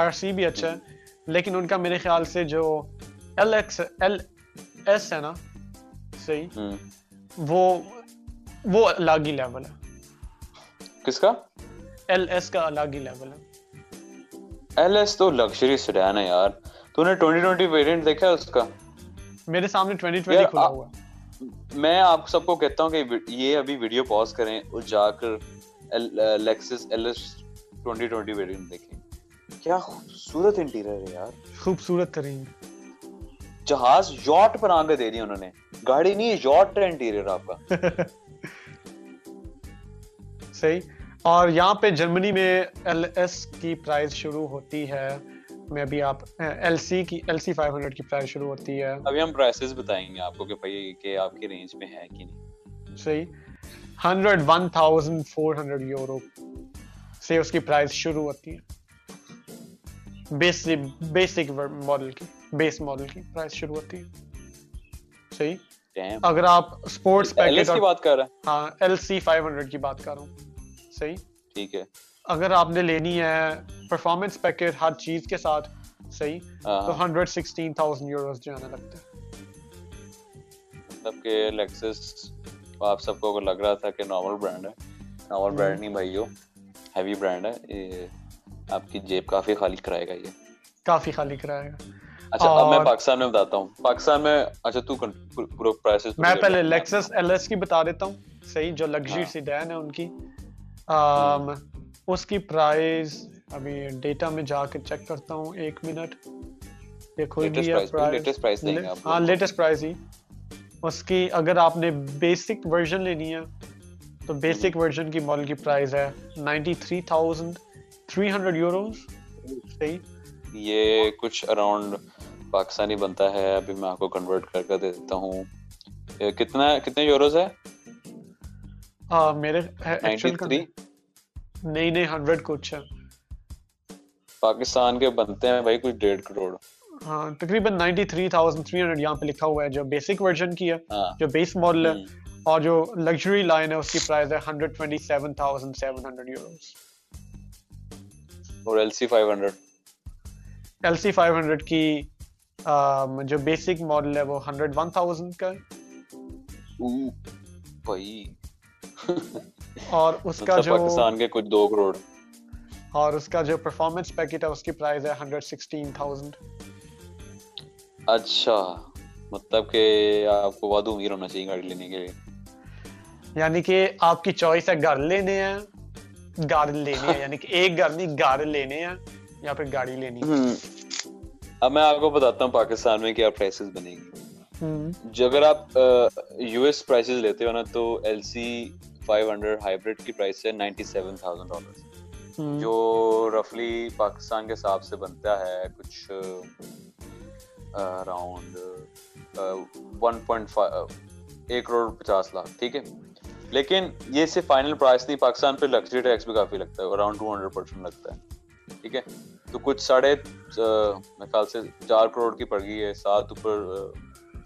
آر سی بھی اچھا ہے. لیکن ان کا میرے خیال سے جو ایل ایکس ایل ایس ہے نا, صحیح, وہ وہ الگ ہی لیول ہے. کس کا؟ ایل ایس کا الگ ہی لیول ہے. ایل ایس تو لگژری سیڈان ہے یار. تو نے ٹوئنٹی ٹوئنٹی ویریئنٹ دیکھا ہے اس کا؟ میرے سامنے ٹوئنٹی ٹوئنٹی کھلا ہوا ہے. میں آپ سب کو کہتا ہوں کہ یہ ابھی ویڈیو پاز کریں اور جا کر Lexus L S twenty twenty variant دیکھیں. کیا خوبصورت انٹیریئر ہے یار, خوبصورت ترین جہاز یاٹ پر آنکھیں دے دی انہوں نے. گاڑی نہیں, یاٹ ہے انٹیریئر آپ کا, صحیح. اور یہاں پہ جرمنی میں ایل ایس کی پرائز شروع ہوتی ہے, میں ابھی آپ ایل سی کی ایل سی فائیو ہنڈریڈ کی پرائز شروع ہوتی ہے. ابھی ہم پرائسز بتائیں گے آپ کو کہ بھائی کہ آپ کی رینج میں ہے کہ نہیں, صحیح. Hundred one thousand four hundred euro سے اس کی پرائز شروع ہوتی ہے, بیس بیسک ماڈل کی بیس ماڈل کی پرائز شروع ہوتی ہے, صحیح. اگر آپ اسپورٹس پیکج کی بات کر رہے ہیں, ہاں ایل سی فائیو ہنڈریڈ کی بات کر رہا ہوں, صحیح, ٹھیک ہے. اگر آپ نے لینی ہے پرفارمنس پیکج ہر چیز کے ساتھ, صحیح, تو ہنڈریڈ سکسٹین تھاؤزینڈ یوروز جانا لگتا ہے. مطلب کہ لیکسس آپ سب کو لگ رہا تھا کہ نارمل برانڈ ہے, نارمل برانڈ نہیں بھائیو, ہیوی برانڈ ہے. آپ کی جیب کافی خالی کرائے گا, یہ کافی خالی کرائے گا. اچھا اب میں پاکستان میں بتاتا ہوں, پاکستان میں. اچھا تو پورا پرائسز میں پہلے لیکسس ایل ایس کی بتا دیتا ہوں, صحیح, جو لگژری سیڈان ہے ان کی. اس کی پرائز ابھی ڈیٹا میں جا کے چیک کرتا ہوں, ایک منٹ. یہ کھل گئی ہے لیٹسٹ پرائز, ہاں لیٹسٹ پرائز ہی اس کی. اگر آپ نے بیسک ورژن لینی ہے تو بیسک ورژن کی ماڈل کی پرائز ہے ninety three thousand three hundred euros, صحیح. یہ کچھ اراؤنڈ پاکستانی بنتا ہے, ابھی میں آپ کو کنورٹ کر کے دیتا ہوں کتنا کتنے یوروز ہے. ہاں میرے نہیں نہیں ہنڈریڈ کچھ ہے, پاکستان کے بنتے ہیں بھائی کچھ ڈیڑھ کروڑ, ہاں تقریباً ninety three thousand three hundred یہاں پہ لکھا ہوا ہے جو بیسک ورژن کی ہے, جو بیس ماڈل ہے. اور جو لگژری لائن ہے اس کی پرائز ہے hundred twenty seven thousand seven hundred euros. اور L C five hundred L C five hundred کی جو بیسک ماڈل ہے وہ ہنڈریڈ ون تھاؤزینڈ کا ہے. اور اس کا جو پاکستان کے کچھ دو کروڑ اور اس کا جو پرفارمنس پیکٹ ہے اس کی پرائز ہے ایک لاکھ سولہ ہزار. اچھا مطلب کہ آپ کو وعدہ امیر ہونا چاہیے گاڑی لینے کے لیے, یعنی کہ آپ کی چوائس ہے گھر لینے ہیں گاڑی لینے ہیں, یعنی کہ ایک گھر نہیں گاڑی لینے ہیں یا پھر گاڑی لینی ہے. اب میں آپ کو بتاتا ہوں پاکستان میں کیا پرائسز بنے گی. جو اگر آپ یو ایس پرائسز لیتے ہو نا تو L C five hundred hybrid کی پرائس ہے نائنٹی سیون تھاؤزینڈ ڈالرز, جو رفلی پاکستان کے حساب سے بنتا ہے کچھ اراؤنڈ ون پوائنٹ فائیو ایک کروڑ پچاس لاکھ ٹھیک ہے. لیکن یہ صرف فائنل پرائس نہیں, پاکستان پہ لگژری ٹیکس بھی کافی لگتا ہے, اراؤنڈ ٹو ہنڈریڈ پرسینٹ لگتا ہے ٹھیک ہے. تو کچھ ساڑھے میرے خیال سے چار کروڑ کی پڑ گئی ہے, ساتھ اوپر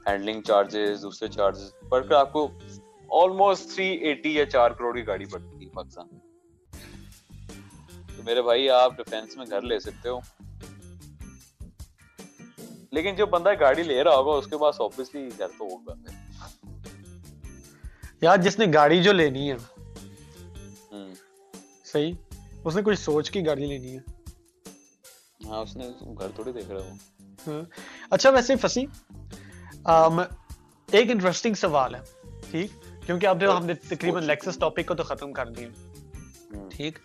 ہینڈلنگ چارجز دوسرے چارجز پڑ کر آپ کو آلموسٹ تھری ایٹی یا چار کروڑ کی گاڑی پڑتی ہے پاکستان میں. تو میرے بھائی آپ ڈیفینس میں گھر لے سکتے ہو, لیکن جو بندہ گاڑی لے رہا ہوگا اس کے پاس آبویسلی گھر تو ہوگا. یار جس نے گاڑی جو لینی ہے صحیح اس نے کچھ سوچ کی گاڑی لینی ہے. ہاں اس نے گھر تھوڑی دیکھ رہا ہوں. اچھا ویسے فصیح ایک انٹرسٹنگ سوال ہے ٹھیک, کیونکہ اب ہم نے تقریباً لیکسس ٹاپک کو تو ختم کر دیا ٹھیک.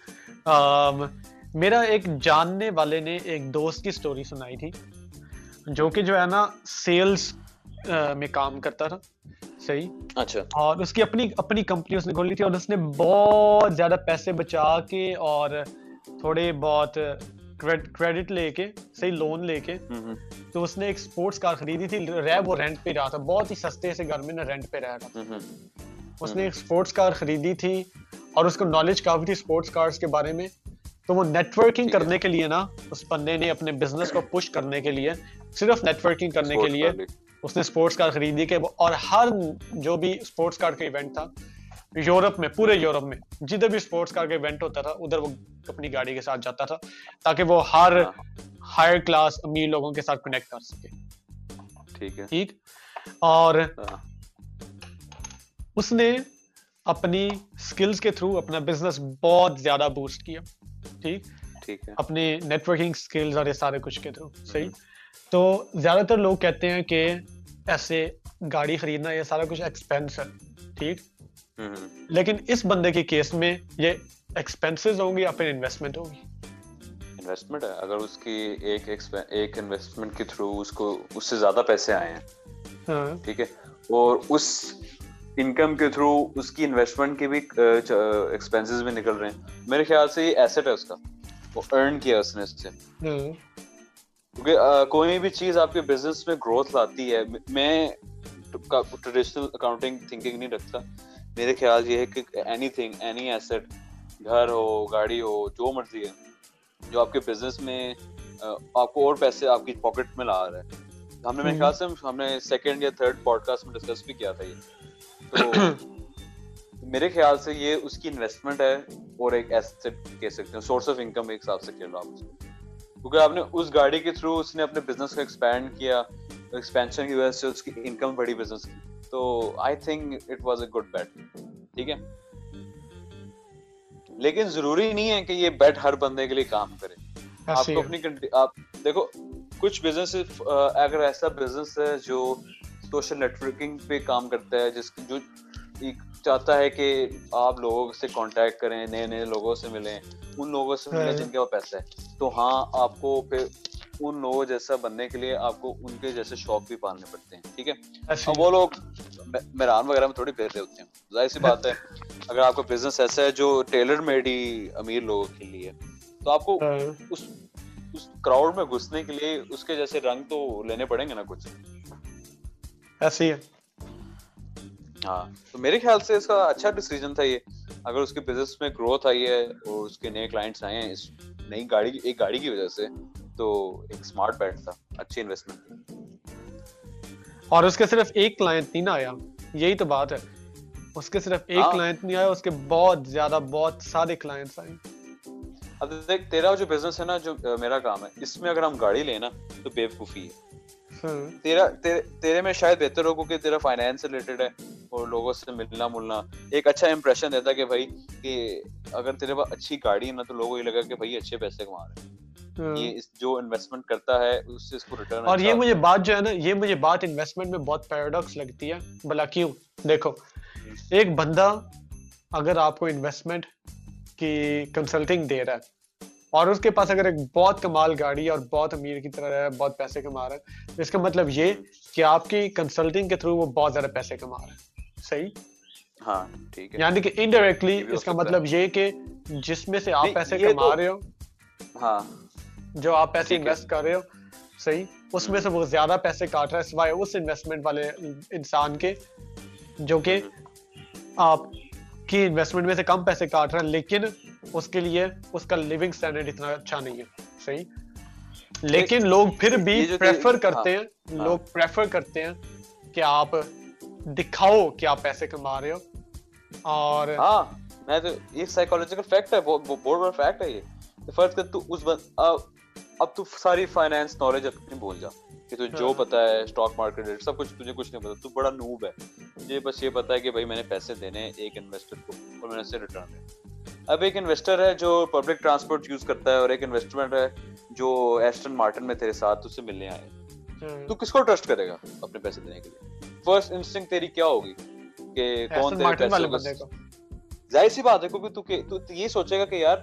میرا ایک جاننے والے نے ایک دوست کی سٹوری سنائی تھی جو کہ جو ہے نا سیلز میں کام کرتا تھا صحیح. اچھا اور اس کی اپنی اپنی کمپنی اس نے کھولی تھی, اور اس نے بہت زیادہ پیسے بچا کے اور تھوڑے بہت کریڈٹ لے کے صحیح لون لے کے تو اس نے ایک اسپورٹس کار خریدی تھی, رہ وہ رینٹ پہ رہا تھا بہت ہی سستے سے گھر میں نا رینٹ پہ رہ رہا تھا. اس نے ایک اسپورٹس کار خریدی تھی اور اس کو نالج کافی تھی اسپورٹس کارز کے بارے میں, تو وہ نیٹ ورکنگ کرنے کے لیے نا اس بندے نے اپنے بزنس کو پش کرنے کے لیے صرف نیٹ ورکنگ کرنے کے لیے اس نے اسپورٹس کار خریدی کہ, اور ہر جو بھی اسپورٹس کار کا ایونٹ تھا یورپ میں پورے یورپ میں جدھر بھی اسپورٹس کار کا ایونٹ ہوتا تھا ادھر وہ اپنی گاڑی کے ساتھ جاتا تھا تاکہ وہ ہر ہائر کلاس امیر لوگوں کے ساتھ کنیکٹ کر سکے ٹھیک ہے ٹھیک. اور اس نے اپنی اسکلز کے تھرو اپنا بزنس بہت زیادہ بوسٹ کیا ٹھیک ٹھیک ہے اپنے نیٹ ورکنگ اسکلز اور یہ سارے کچھ کے تھرو صحیح. تو زیادہ تر لوگ کہتے ہیں کہ ایسے گاڑی خریدنا یہ سارا کچھ ایکسپینس ہے ٹھیک, لیکن اس بندے کے کیس میں یہ ایکسپینسز ہوں گے یا پھر انویسٹمنٹ ہوگی. انویسٹمنٹ ہے, اگر اس کی ایک ایک انویسٹمنٹ کے تھرو اس کو اس سے زیادہ پیسے آئے ہیں ٹھیک ہے, اور اس انکم کے تھرو اس کی انویسٹمنٹ کے بھی ایکسپینسز بھی نکل رہے ہیں. میرے خیال سے یہ ایسٹ ہے اس کا, وہ ارن کیا اس نے اس سے, کیونکہ کوئی بھی چیز آپ کے بزنس میں گروتھ لاتی ہے. میں ٹریڈیشنل اکاؤنٹنگ تھنکنگ نہیں رکھتا, میرے خیال یہ ہے کہ اینی تھنگ اینی ایسٹ گھر ہو گاڑی ہو جو مرضی ہے جو آپ کے بزنس میں آپ کو اور پیسے آپ کی پاکٹ میں لا رہا ہے. ہم نے میرے خیال سے ہم نے سیکنڈ یا تھرڈ پوڈ کاسٹ میں ڈسکس بھی کیا تھا یہ, تو میرے خیال سے یہ اس کی انویسٹمنٹ ہے اور ایک ایسٹ کہہ سکتے ہیں, سورس آف انکم ایک حساب سے کہہ لو آپ, کیونکہ آپ نے اس گاڑی کے تھرو اس نے اپنے بزنس کو ایکسپینڈ کیا, ایکسپینشن کی وجہ سے اس کی انکم بڑی بزنس کی, تو I think it was a good bet ٹھیک ہے. لیکن ضروری نہیں ہے کہ یہ بیٹ ہر بندے کے لیے کام کرے. آپ کو اپنی آپ دیکھو کچھ بزنس, اگر ایسا بزنس ہے جو سوشل نیٹ ورکنگ پہ کام کرتا ہے, جس جو چاہتا ہے کہ آپ لوگوں سے کانٹیکٹ کریں, نئے نئے لوگوں سے ملیں, ان لوگوں سے ملیں جن کے پاس پیسہ ہے, تو ہاں آپ کو پھر ان لوگوں جیسا بننے کے لیے آپ کو ان کے جیسے شوق بھی پالنے پڑتے ہیں ٹھیک ہے. اب وہ لوگ میران وغیرہ میں تھوڑی بہتر ہوتے ہیں, ظاہر سی بات ہے. اگر آپ کا بزنس ایسا ہے جو ٹیلر میڈ ہی امیر لوگوں کے لیے, تو آپ کو اس اس کراؤڈ میں گھسنے کے لیے اس کے جیسے رنگ تو لینے پڑیں گے نا کچھ, ایسی ہے ہاں. تو میرے خیال سے اس کا اچھا ڈیسیژن تھا یہ, اگر اس کے بزنس میں گروتھ آئی ہے اور اس کے نئے کلائنٹس آئے ہیں اس نئی گاڑی ایک گاڑی کی وجہ سے, تو ایک سمارٹ بیٹ تھا, اچھی انویسٹمنٹ. اور اس کے صرف ایک کلائنٹ نہیں نہ آیا, یہی تو بات ہے, اس کے صرف ایک کلائنٹ نہیں آیا, اس کے بہت زیادہ بہت سارے کلائنٹس آئے. اب دیکھ تیرا جو بزنس ہے نا جو میرا کام ہے اس میں اگر ہم گاڑی لیں نا تو بے وقوفی ہے. تیرا تیرے میں شاید بہتر ہو کیونکہ تیرا فائنانس ریلیٹڈ ہے, اور لوگوں سے ملنا ملنا ایک اچھا امپریشن دیتا کہ بھائی کہ اگر تیرے پاس اچھی گاڑی ہے نا تو لوگوں یہ لگا کہ بھائی اچھے پیسے کما رہے ہیں. یہ جو انویسٹمنٹ کرتا ہے اس سے اس کو ریٹرن. اور یہ مجھے بات جو ہے نا یہ مجھے بات انویسٹمنٹ میں بہت پیراڈاکس لگتی ہے. بھلا کیوں؟ دیکھو ایک بندہ اگر آپ کو انویسٹمنٹ کی کنسلٹنگ دے رہا ہے اور اس کے پاس اگر ایک بہت کمال گاڑی ہے اور بہت امیر کی طرح ہے, بہت پیسے کما رہا ہے, تو اس کا مطلب یہ کہ آپ کی کنسلٹنگ کے تھرو وہ بہت زیادہ پیسے کما رہا ہے. صحیح؟ ہاں ٹھیک ہے. یعنی کہ انڈائریکٹلی اس کا مطلب یہ کہ جس میں سے آپ پیسے کما رہے ہو, ہاں جو آپ پیسے انویسٹ کر رہے ہو, صحیح, اس میں سے وہ زیادہ پیسے کاٹ رہا ہے سوائے اس انویسٹمنٹ والے انسان کے جو کہ آپ کی انویسٹمنٹ میں سے کم پیسے کاٹ رہا ہے, لیکن اس کے لیے اس کا لیونگ اسٹینڈرڈ اتنا اچھا نہیں ہے. صحیح. لیکن لوگ پھر بھی پریفر کرتے ہیں لوگ پریفر کرتے ہیں کہ آپ دکھاؤ کہ آپ پیسے کما رہے ہو. اور ہاں میں تو ایک سائیکولوجیکل فیکٹ ہے, بہت بڑا فیکٹ ہے یہ. فرض کر تو اس اب تو ساری فائنانس نالج اپنی بھول جا کہ تو جو پتا ہے اسٹاک مارکیٹ ریٹ سب کچھ, تجھے کچھ نہیں پتا, تو بڑا نوب ہے. مجھے بس یہ پتا ہے کہ بھائی میں نے پیسے دینے ایک انویسٹر کو اور میں نے اسے ریٹرن دے. اب ایک انویسٹر ہے جو پبلک ٹرانسپورٹ یوز کرتا ہے اور ایک انویسٹمنٹ ہے جو ایسٹن مارٹن میں تیرے ساتھ اس سے ملنے آئے, تو کس کو ٹرسٹ کرے گا اپنے پیسے دینے کے لیے؟ فرسٹ انسٹنکٹ تیری کیا ہوگی کہ کون تیرے پیسے؟ ظاہر سی بات ہے کیونکہ تو یہ سوچے گا کہ یار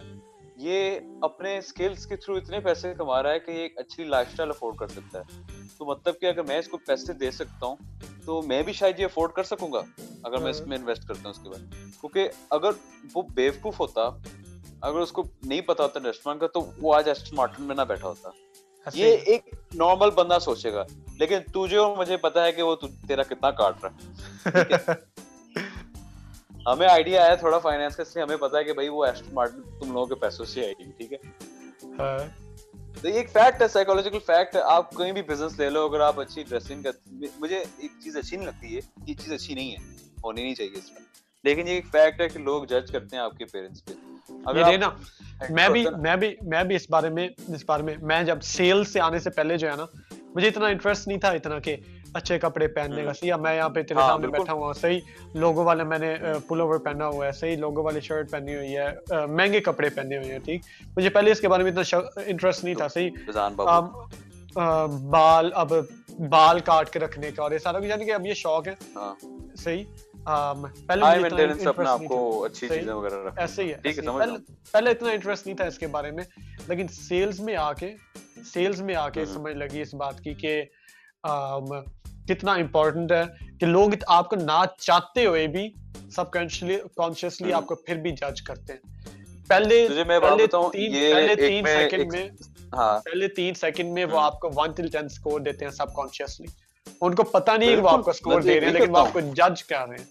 یہ اپنے اسکلس کے تھرو اتنے پیسے کما رہا ہے کہ یہ ایک اچھی لائف اسٹائل افورڈ کر سکتا ہے, تو مطلب کہ اگر میں اس کو پیسے دے سکتا ہوں تو میں بھی شاید یہ افورڈ کر سکوں گا اگر میں اس میں انویسٹ کرتا ہوں اس کے بعد. کیونکہ اگر وہ بیوقوف ہوتا, اگر اس کو نہیں پتا ہوتا انویسٹمنٹ کا, تو وہ آج ایسٹن مارٹن میں نہ بیٹھا ہوتا. یہ ایک نارمل بندہ سوچے گا, لیکن تجھے اور مجھے پتا ہے کہ وہ تیرا کتنا کاٹ رہا ہے. ہمیں آئیڈیا آیا تھوڑا فائنانس کا, اس لیے ہمیں پتا ہے کہ بھائی وہ ایسٹن مارٹن تم لوگوں کے پیسوں سے آئے گی. ٹھیک ہے, تو یہ ایک فیکٹ ہے, سائیکولوجیکل فیکٹ ہے. آپ کہیں بھی بزنس لے لو, اگر آپ اچھی ڈریسنگ کرتے, مجھے ایک چیز اچھی نہیں لگتی ہے, یہ چیز اچھی نہیں ہے, ہونی نہیں چاہیے اس میں, لیکن یہ ایک فیکٹ ہے کہ لوگ جج کرتے ہیں آپ کے پیرنٹس پہ. میں بھی میں بھی میں بھی اس بارے میں اس بارے میں میں جب سیل سے آنے سے پہلے جو ہے نا, مجھے اتنا انٹرسٹ نہیں تھا اتنا کہ اچھے کپڑے پہننے کا. صحیح, میں یہاں پہ تیرے سامنے بیٹھا ہوا, صحیح, لوگوں والے میں نے پل اوور پہنا ہوا ہے, صحیح, لوگوں والی شرٹ پہنی ہوئی ہے, مہنگے کپڑے پہنے ہوئے ہیں. ٹھیک, مجھے پہلے اس کے بارے میں اتنا انٹرسٹ نہیں تھا. صحیح, بال اب بال کاٹ کے رکھنے کا اور یہ سارا, یعنی کہ اب یہ شوق ہے. صحیح, ایسے ہی ہے, پہلے اتنا انٹرسٹ نہیں تھا اس کے بارے میں, لیکن سیلز میں آ کے سیلز میں آ کے سمجھ لگی اس بات کی کہ کتنا امپورٹنٹ ہے کہ لوگ آپ کو نہ چاہتے ہوئے بھی سب کانشیسلی آپ کو پھر بھی جج کرتے ہیں. پہلے تین سیکنڈ میں وہ آپ کو ون ٹل ٹین اسکور دیتے ہیں سب کانشیسلی. ان کو پتا نہیں کہ وہ آپ کو اسکور دے رہے ہیں, لیکن وہ آپ کو جج کر رہے ہیں.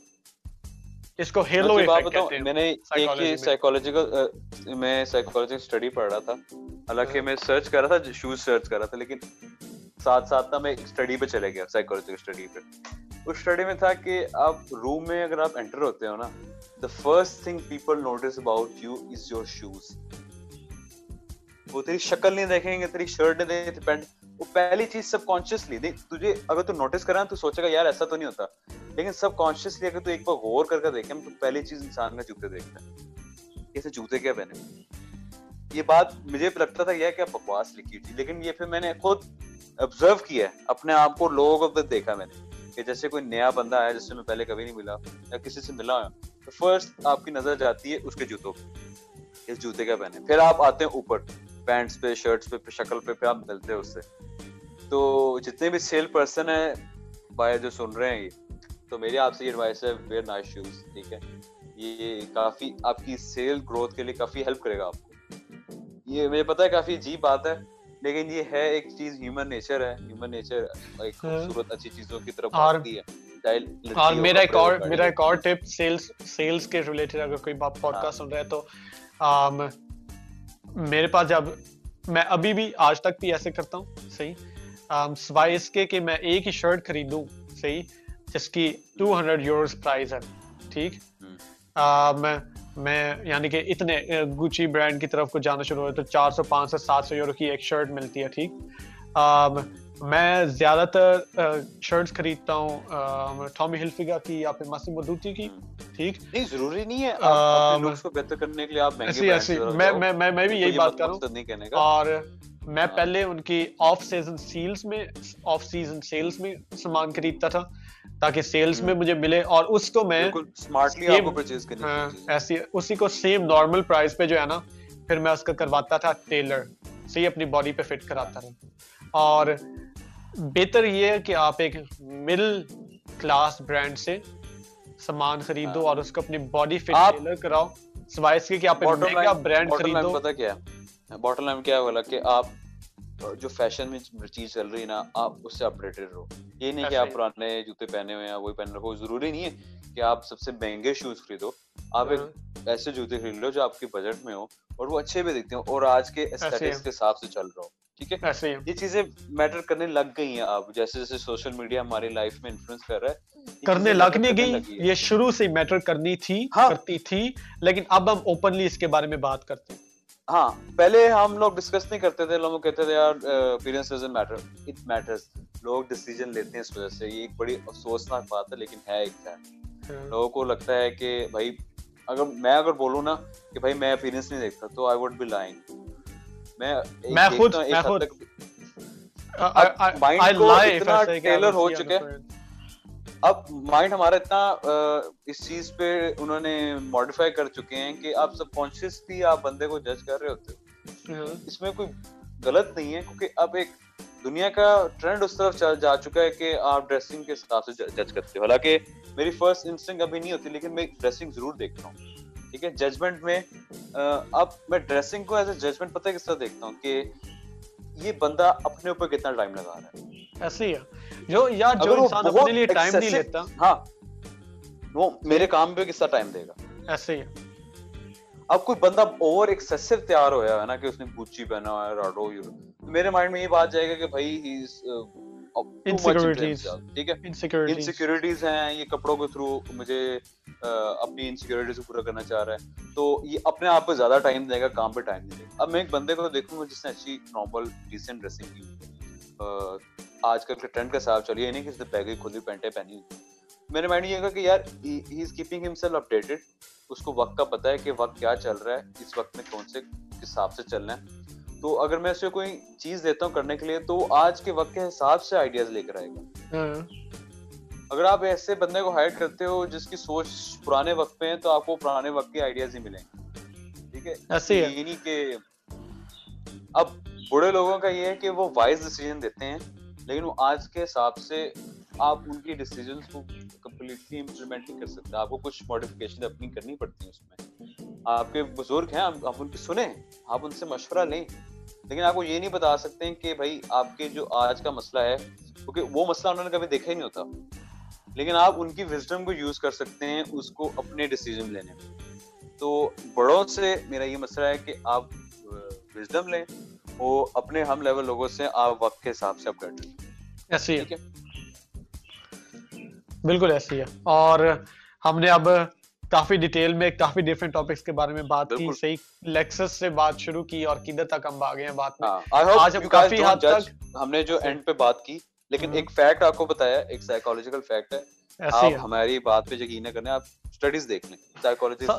اس کو ہیلو ایفیکٹ کہتے ہیں. میں نے ایک سائیکولوجیکل میں سائیکولوجی اسٹڈی پڑھ رہا تھا, حالانکہ میں سرچ کر رہا تھا, شوز سرچ کر رہا تھا, لیکن ساتھ ساتھ میں ایک اسٹڈی پہ چلے گیا, سائیکولوجیکل اسٹڈی پہ. اس اسٹڈی میں تھا کہ آپ روم میں اگر آپ انٹر ہوتے ہو نا, the first thing people notice about you is your shoes. وہ تیری شکل نہیں دیکھیں گے, تیری شرٹ نہیں دیکھیں گے, پینٹ, وہ پہلی چیز سب کانشیسلی. تجھے اگر تو نوٹس کرا تو سوچے گا یار ایسا تو نہیں ہوتا, لیکن سب کانشیسلی اگر تو ایک بار غور کر کے دیکھیں تو پہلی چیز انسان کا جوتے دیکھتا ہے, ایسے جوتے کیا پہنے. یہ بات مجھے لگتا تھا یہ کیا بکواس لکھی تھی, لیکن یہ پھر میں نے خود آبزرو کیا ہے, اپنے آپ کو لوگوں کو دیکھا میں نے کہ جیسے کوئی نیا بندہ آیا جس سے میں پہلے کبھی نہیں ملا یا کسی سے ملا ہوں, تو فرسٹ آپ کی نظر جاتی ہے اس کے جوتوں پہ, اس جوتے کا پہنے. پھر آپ آتے ہیں اوپر پینٹس پہ, شرٹس پہ, شکل پہ, پھر آپ ملتے ہیں اس سے. تو جتنے بھی سیل پرسن ہیں بھائی جو سن رہے ہیں یہ, تو میری آپ سے یہ ایڈوائس ہے, ویئر نائس شوز. ٹھیک ہے, یہ کافی آپ کی سیل گروتھ کے لیے کافی ہیلپ کرے گا آپ کو. یہ مجھے پتا ہے کافی عجیب بات ہے, لیکن یہ ہے ایک چیز, ہیومن نیچر ہے. ہیومن نیچر ایک خوبصورت اچھی چیزوں کی طرف بڑھتی ہے. اور میرا ایک اور میرا ایک اور ٹپ سیلز سیلز کے ریلیٹڈ, اگر کوئی باپ پوڈ کاسٹ سن رہا ہے تو میرے پاس جب میں ابھی بھی آج تک بھی ایسے کرتا ہوں. صحیح, سوائے اس کے کہ میں ایک ہی شرٹ خریدوں, صحیح, جس کی ٹو ہنڈریڈ یوروز پرائز ہے. ٹھیک, میں میں یعنی کہ اتنے گوچی برانڈ کی طرف کو جانا شروع ہوا تو چار سو پانچ سو سات سو یورو کی ایک شرٹ ملتی ہے. ٹھیک, میں زیادہ تر شرٹس خریدتا ہوں ٹامی ہلفیگر کی یا پھر ماسیمو دوتی کی. ٹھیک نہیں, ضروری نہیں ہے لوگوں کو بہتر کرنے کے لیے آپ مہنگے. میں میں بھی یہی بات کر رہا ہوں, اور میں پہلے ان کی آف سیزن سیلز میں آف سیزن سیلز میں سامان خریدتا تھا تاکہ سیلز میں مجھے ملے, اور اس کو میں سمارٹلی آپ کو پرچیز کرنی ایسی اسی کو سیم نارمل پرائز پہ جو ہے نا, پھر میں اس کا کرواتا تھا ٹیلر سے ہی اپنی باڈی پہ فٹ کراتا تھا. اور بہتر یہ ہے کہ آپ ایک مڈل کلاس برانڈ سے سامان خریدو اور اس کو اپنی باڈی فٹ ٹیلر کراؤ, سوائے اس کے کہ آپ ایک مہنگا برانڈ خریدو. پتہ کیا ہے باٹم لائن کیا ہے کہ آپ جو فیشن میں چیز چل رہی ہے نا, آپ اس سے اپڈیٹڈ رہو. یہ نہیں کہ آپ پرانے جوتے پہنے ہوئے ہیں وہی پہن رہو. ضروری نہیں ہے کہ آپ سب سے مہنگے شوز خریدو, آپ ایک ایسے جوتے خرید لو جو آپ کے بجٹ میں ہو اور وہ اچھے بھی دکھتے ہیں اور آج کے ایسٹیٹکس کے حساب سے چل رہا ہو. ٹھیک ہے, یہ چیزیں میٹر کرنے لگ گئی ہیں. آپ جیسے جیسے سوشل میڈیا ہماری لائف میں انفلوئنس کر رہا ہے, کرنے لگنے گئی. یہ شروع سے میٹر کرنی تھی, کرتی تھی, لیکن اب ہم اوپنلی اس کے بارے میں بات کرتے ہیں. ہاں, پہلے ہم لوگ ڈسکس نہیں کرتے تھے, لوگ کہتے تھے یار appearance doesn't matter, it matters. لوگ ڈیسیجن لیتے ہیں اس وجہ سے. یہ ایک بڑی افسوسناک بات ہے لیکن ہے. ایک فیکٹ لوگوں کو لگتا ہے کہ بھائی اگر میں اگر بولوں نا کہ بھائی میں اپیرنس نہیں دیکھتا تو آئی وڈ بی لائنگ. میں میں خود میں خود مائنڈ کو اتنا ٹیلر ہو چکے, اب مائنڈ ہمارا اتنا اس چیز پہ انہوں نے ماڈیفائی کر چکے ہیں کہ آپ سب کانشیس بھی آپ بندے کو جج کر رہے ہوتے ہو. اس میں کوئی غلط نہیں ہے کیونکہ اب ایک دنیا کا ٹرینڈ اس طرف جا چکا ہے کہ آپ ڈریسنگ کے حساب سے جج کرتے ہو. حالانکہ میری فرسٹ انسٹنگ ابھی نہیں ہوتی لیکن میں ڈریسنگ ضرور دیکھتا ہوں. ٹھیک ہے, ججمنٹ میں اب میں ڈریسنگ کو ایز اے ججمنٹ پتہ کس طرح دیکھتا ہوں کہ یہ بندہ اپنے اوپر کتنا ٹائم لگا رہا ہے. ایسی ہے جو یار جو انسان اپنے لیے ٹائم نہیں لیتا, ہاں وہ میرے کام پہ کس طرح ٹائم دے گا. ایسے ہی اب کوئی بندہ اوور ایکسیسو تیار ہوا ہے نا کہ اس نے گچی پہنا ہے راڈو, میرے مائنڈ میں یہ بات جائے گا کہ بھائی انسیکیورٹیز. ٹھیک ہے, انسیکیورٹیز ہیں, یہ کپڑوں کے تھرو مجھے اپنی انسیکیورٹیز کو پورا کرنا چاہ رہا ہے تو یہ اپنے آپ کو زیادہ ٹائم دے گا, کام پہ ٹائم نہیں دے گا. اب میں ایک بندے کو دیکھوں گا جس نے اچھی نارمل ڈیسنٹ ڈریسنگ کی, آج کل کے ٹرینڈ کے حساب چل رہی ہے, نہیں کسی نے بیگی کھلی پینٹیں پہنی ہوئی. میرے مائنڈ یہ گا کہ یار he is keeping himself updated, اس کو وقت کا پتہ ہے کہ وقت کیا چل رہا ہے, اس وقت میں کون سے حساب سے چلنا ہے. تو اگر میں اسے کوئی چیز دیتا ہوں کرنے کے لیے تو آج کے وقت کے حساب سے آئیڈیاز لے کر آئے گا. اگر آپ ایسے بندے کو ہائر کرتے ہو جس کی سوچ پرانے وقت پہ ہے تو آپ کو پرانے وقت کے آئیڈیاز ہی ملیں گے. ٹھیک ہے, یعنی کہ اب بڑے لوگوں کا یہ ہے کہ وہ وائز ڈیسیجن دیتے ہیں لیکن وہ آج کے حساب سے آپ ان کی ڈیسیجنس کو کمپلیٹلی امپلیمنٹ نہیں کر سکتے. آپ کو کچھ ماڈیفکیشن اپنی کرنی پڑتی ہیں اس میں. آپ کے بزرگ ہیں, آپ ان کی سنیں, آپ ان سے مشورہ لیں, لیکن آپ کو یہ نہیں بتا سکتے ہیں کہ بھائی آپ کے جو آج کا مسئلہ ہے, کیونکہ وہ مسئلہ انہوں نے کبھی دیکھا ہی نہیں ہوتا, لیکن آپ ان کی وزڈم کو یوز کر سکتے ہیں اس کو اپنے ڈیسیجن لینے میں. تو بڑوں سے میرا یہ مسئلہ ہے کہ آپ وزڈم لیں, وہ اپنے ہم لیول لوگوں سے آپ وقت کے حساب سے اپڈیٹ رہیں. ایسی ہے, بالکل ایسی ہے. اور ہم نے اب کافی ڈیٹیل میں کافی ڈفرینٹ ٹاپکس کے بارے میں بات کی. صحیح لیکسس سے بات شروع کی اور کدھر تک ہم آ گئے ہیں بات میں. آج ہم کافی حد تک ہم نے جو اینڈ پہ بات کی, لیکن ایک فیکٹ آپ کو بتایا, ایک سائیکولوجیکل فیکٹ ہے. آپ ہماری بات پہ یقین نہ کریں, آپ اسٹڈیز دیکھ لیں,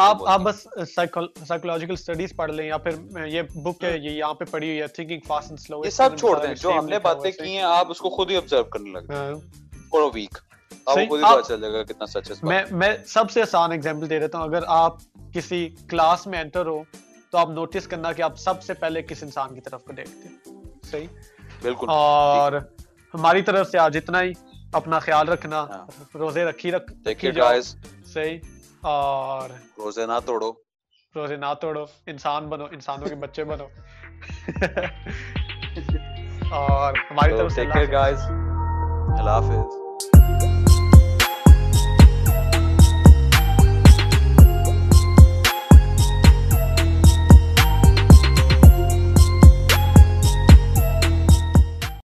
آپ بس سائیکولوجیکل اسٹڈیز پڑھ لیں, یا پھر یہ بک ہے یہ یہاں پہ پڑھی ہوئی ہے تھنکنگ فاسٹ اینڈ سلو, یہ سب چھوڑ دیں. جو ہم نے باتیں کی ہیں آپ اس کو خود ہی آبزرو کرنے لگے, کتنا سچ ہے. میں سب سے آسان ایگزامپل دے دیتا ہوں. اگر آپ کسی کلاس میں انٹر ہو تو آپ نوٹس کرنا کہ آپ سب سے پہلے کس انسان کی طرف کو دیکھتے ہیں. صحیح, بالکل. اور ہماری طرف سے آج اتنا ہی. اپنا خیال رکھنا, روزے رکھی رکھی جائے. صحیح, اور روزے نہ توڑو, روزے نہ توڑو, انسان بنو, انسانوں کے بچے بنو. اور ہماری طرف سے اللہ حافظ.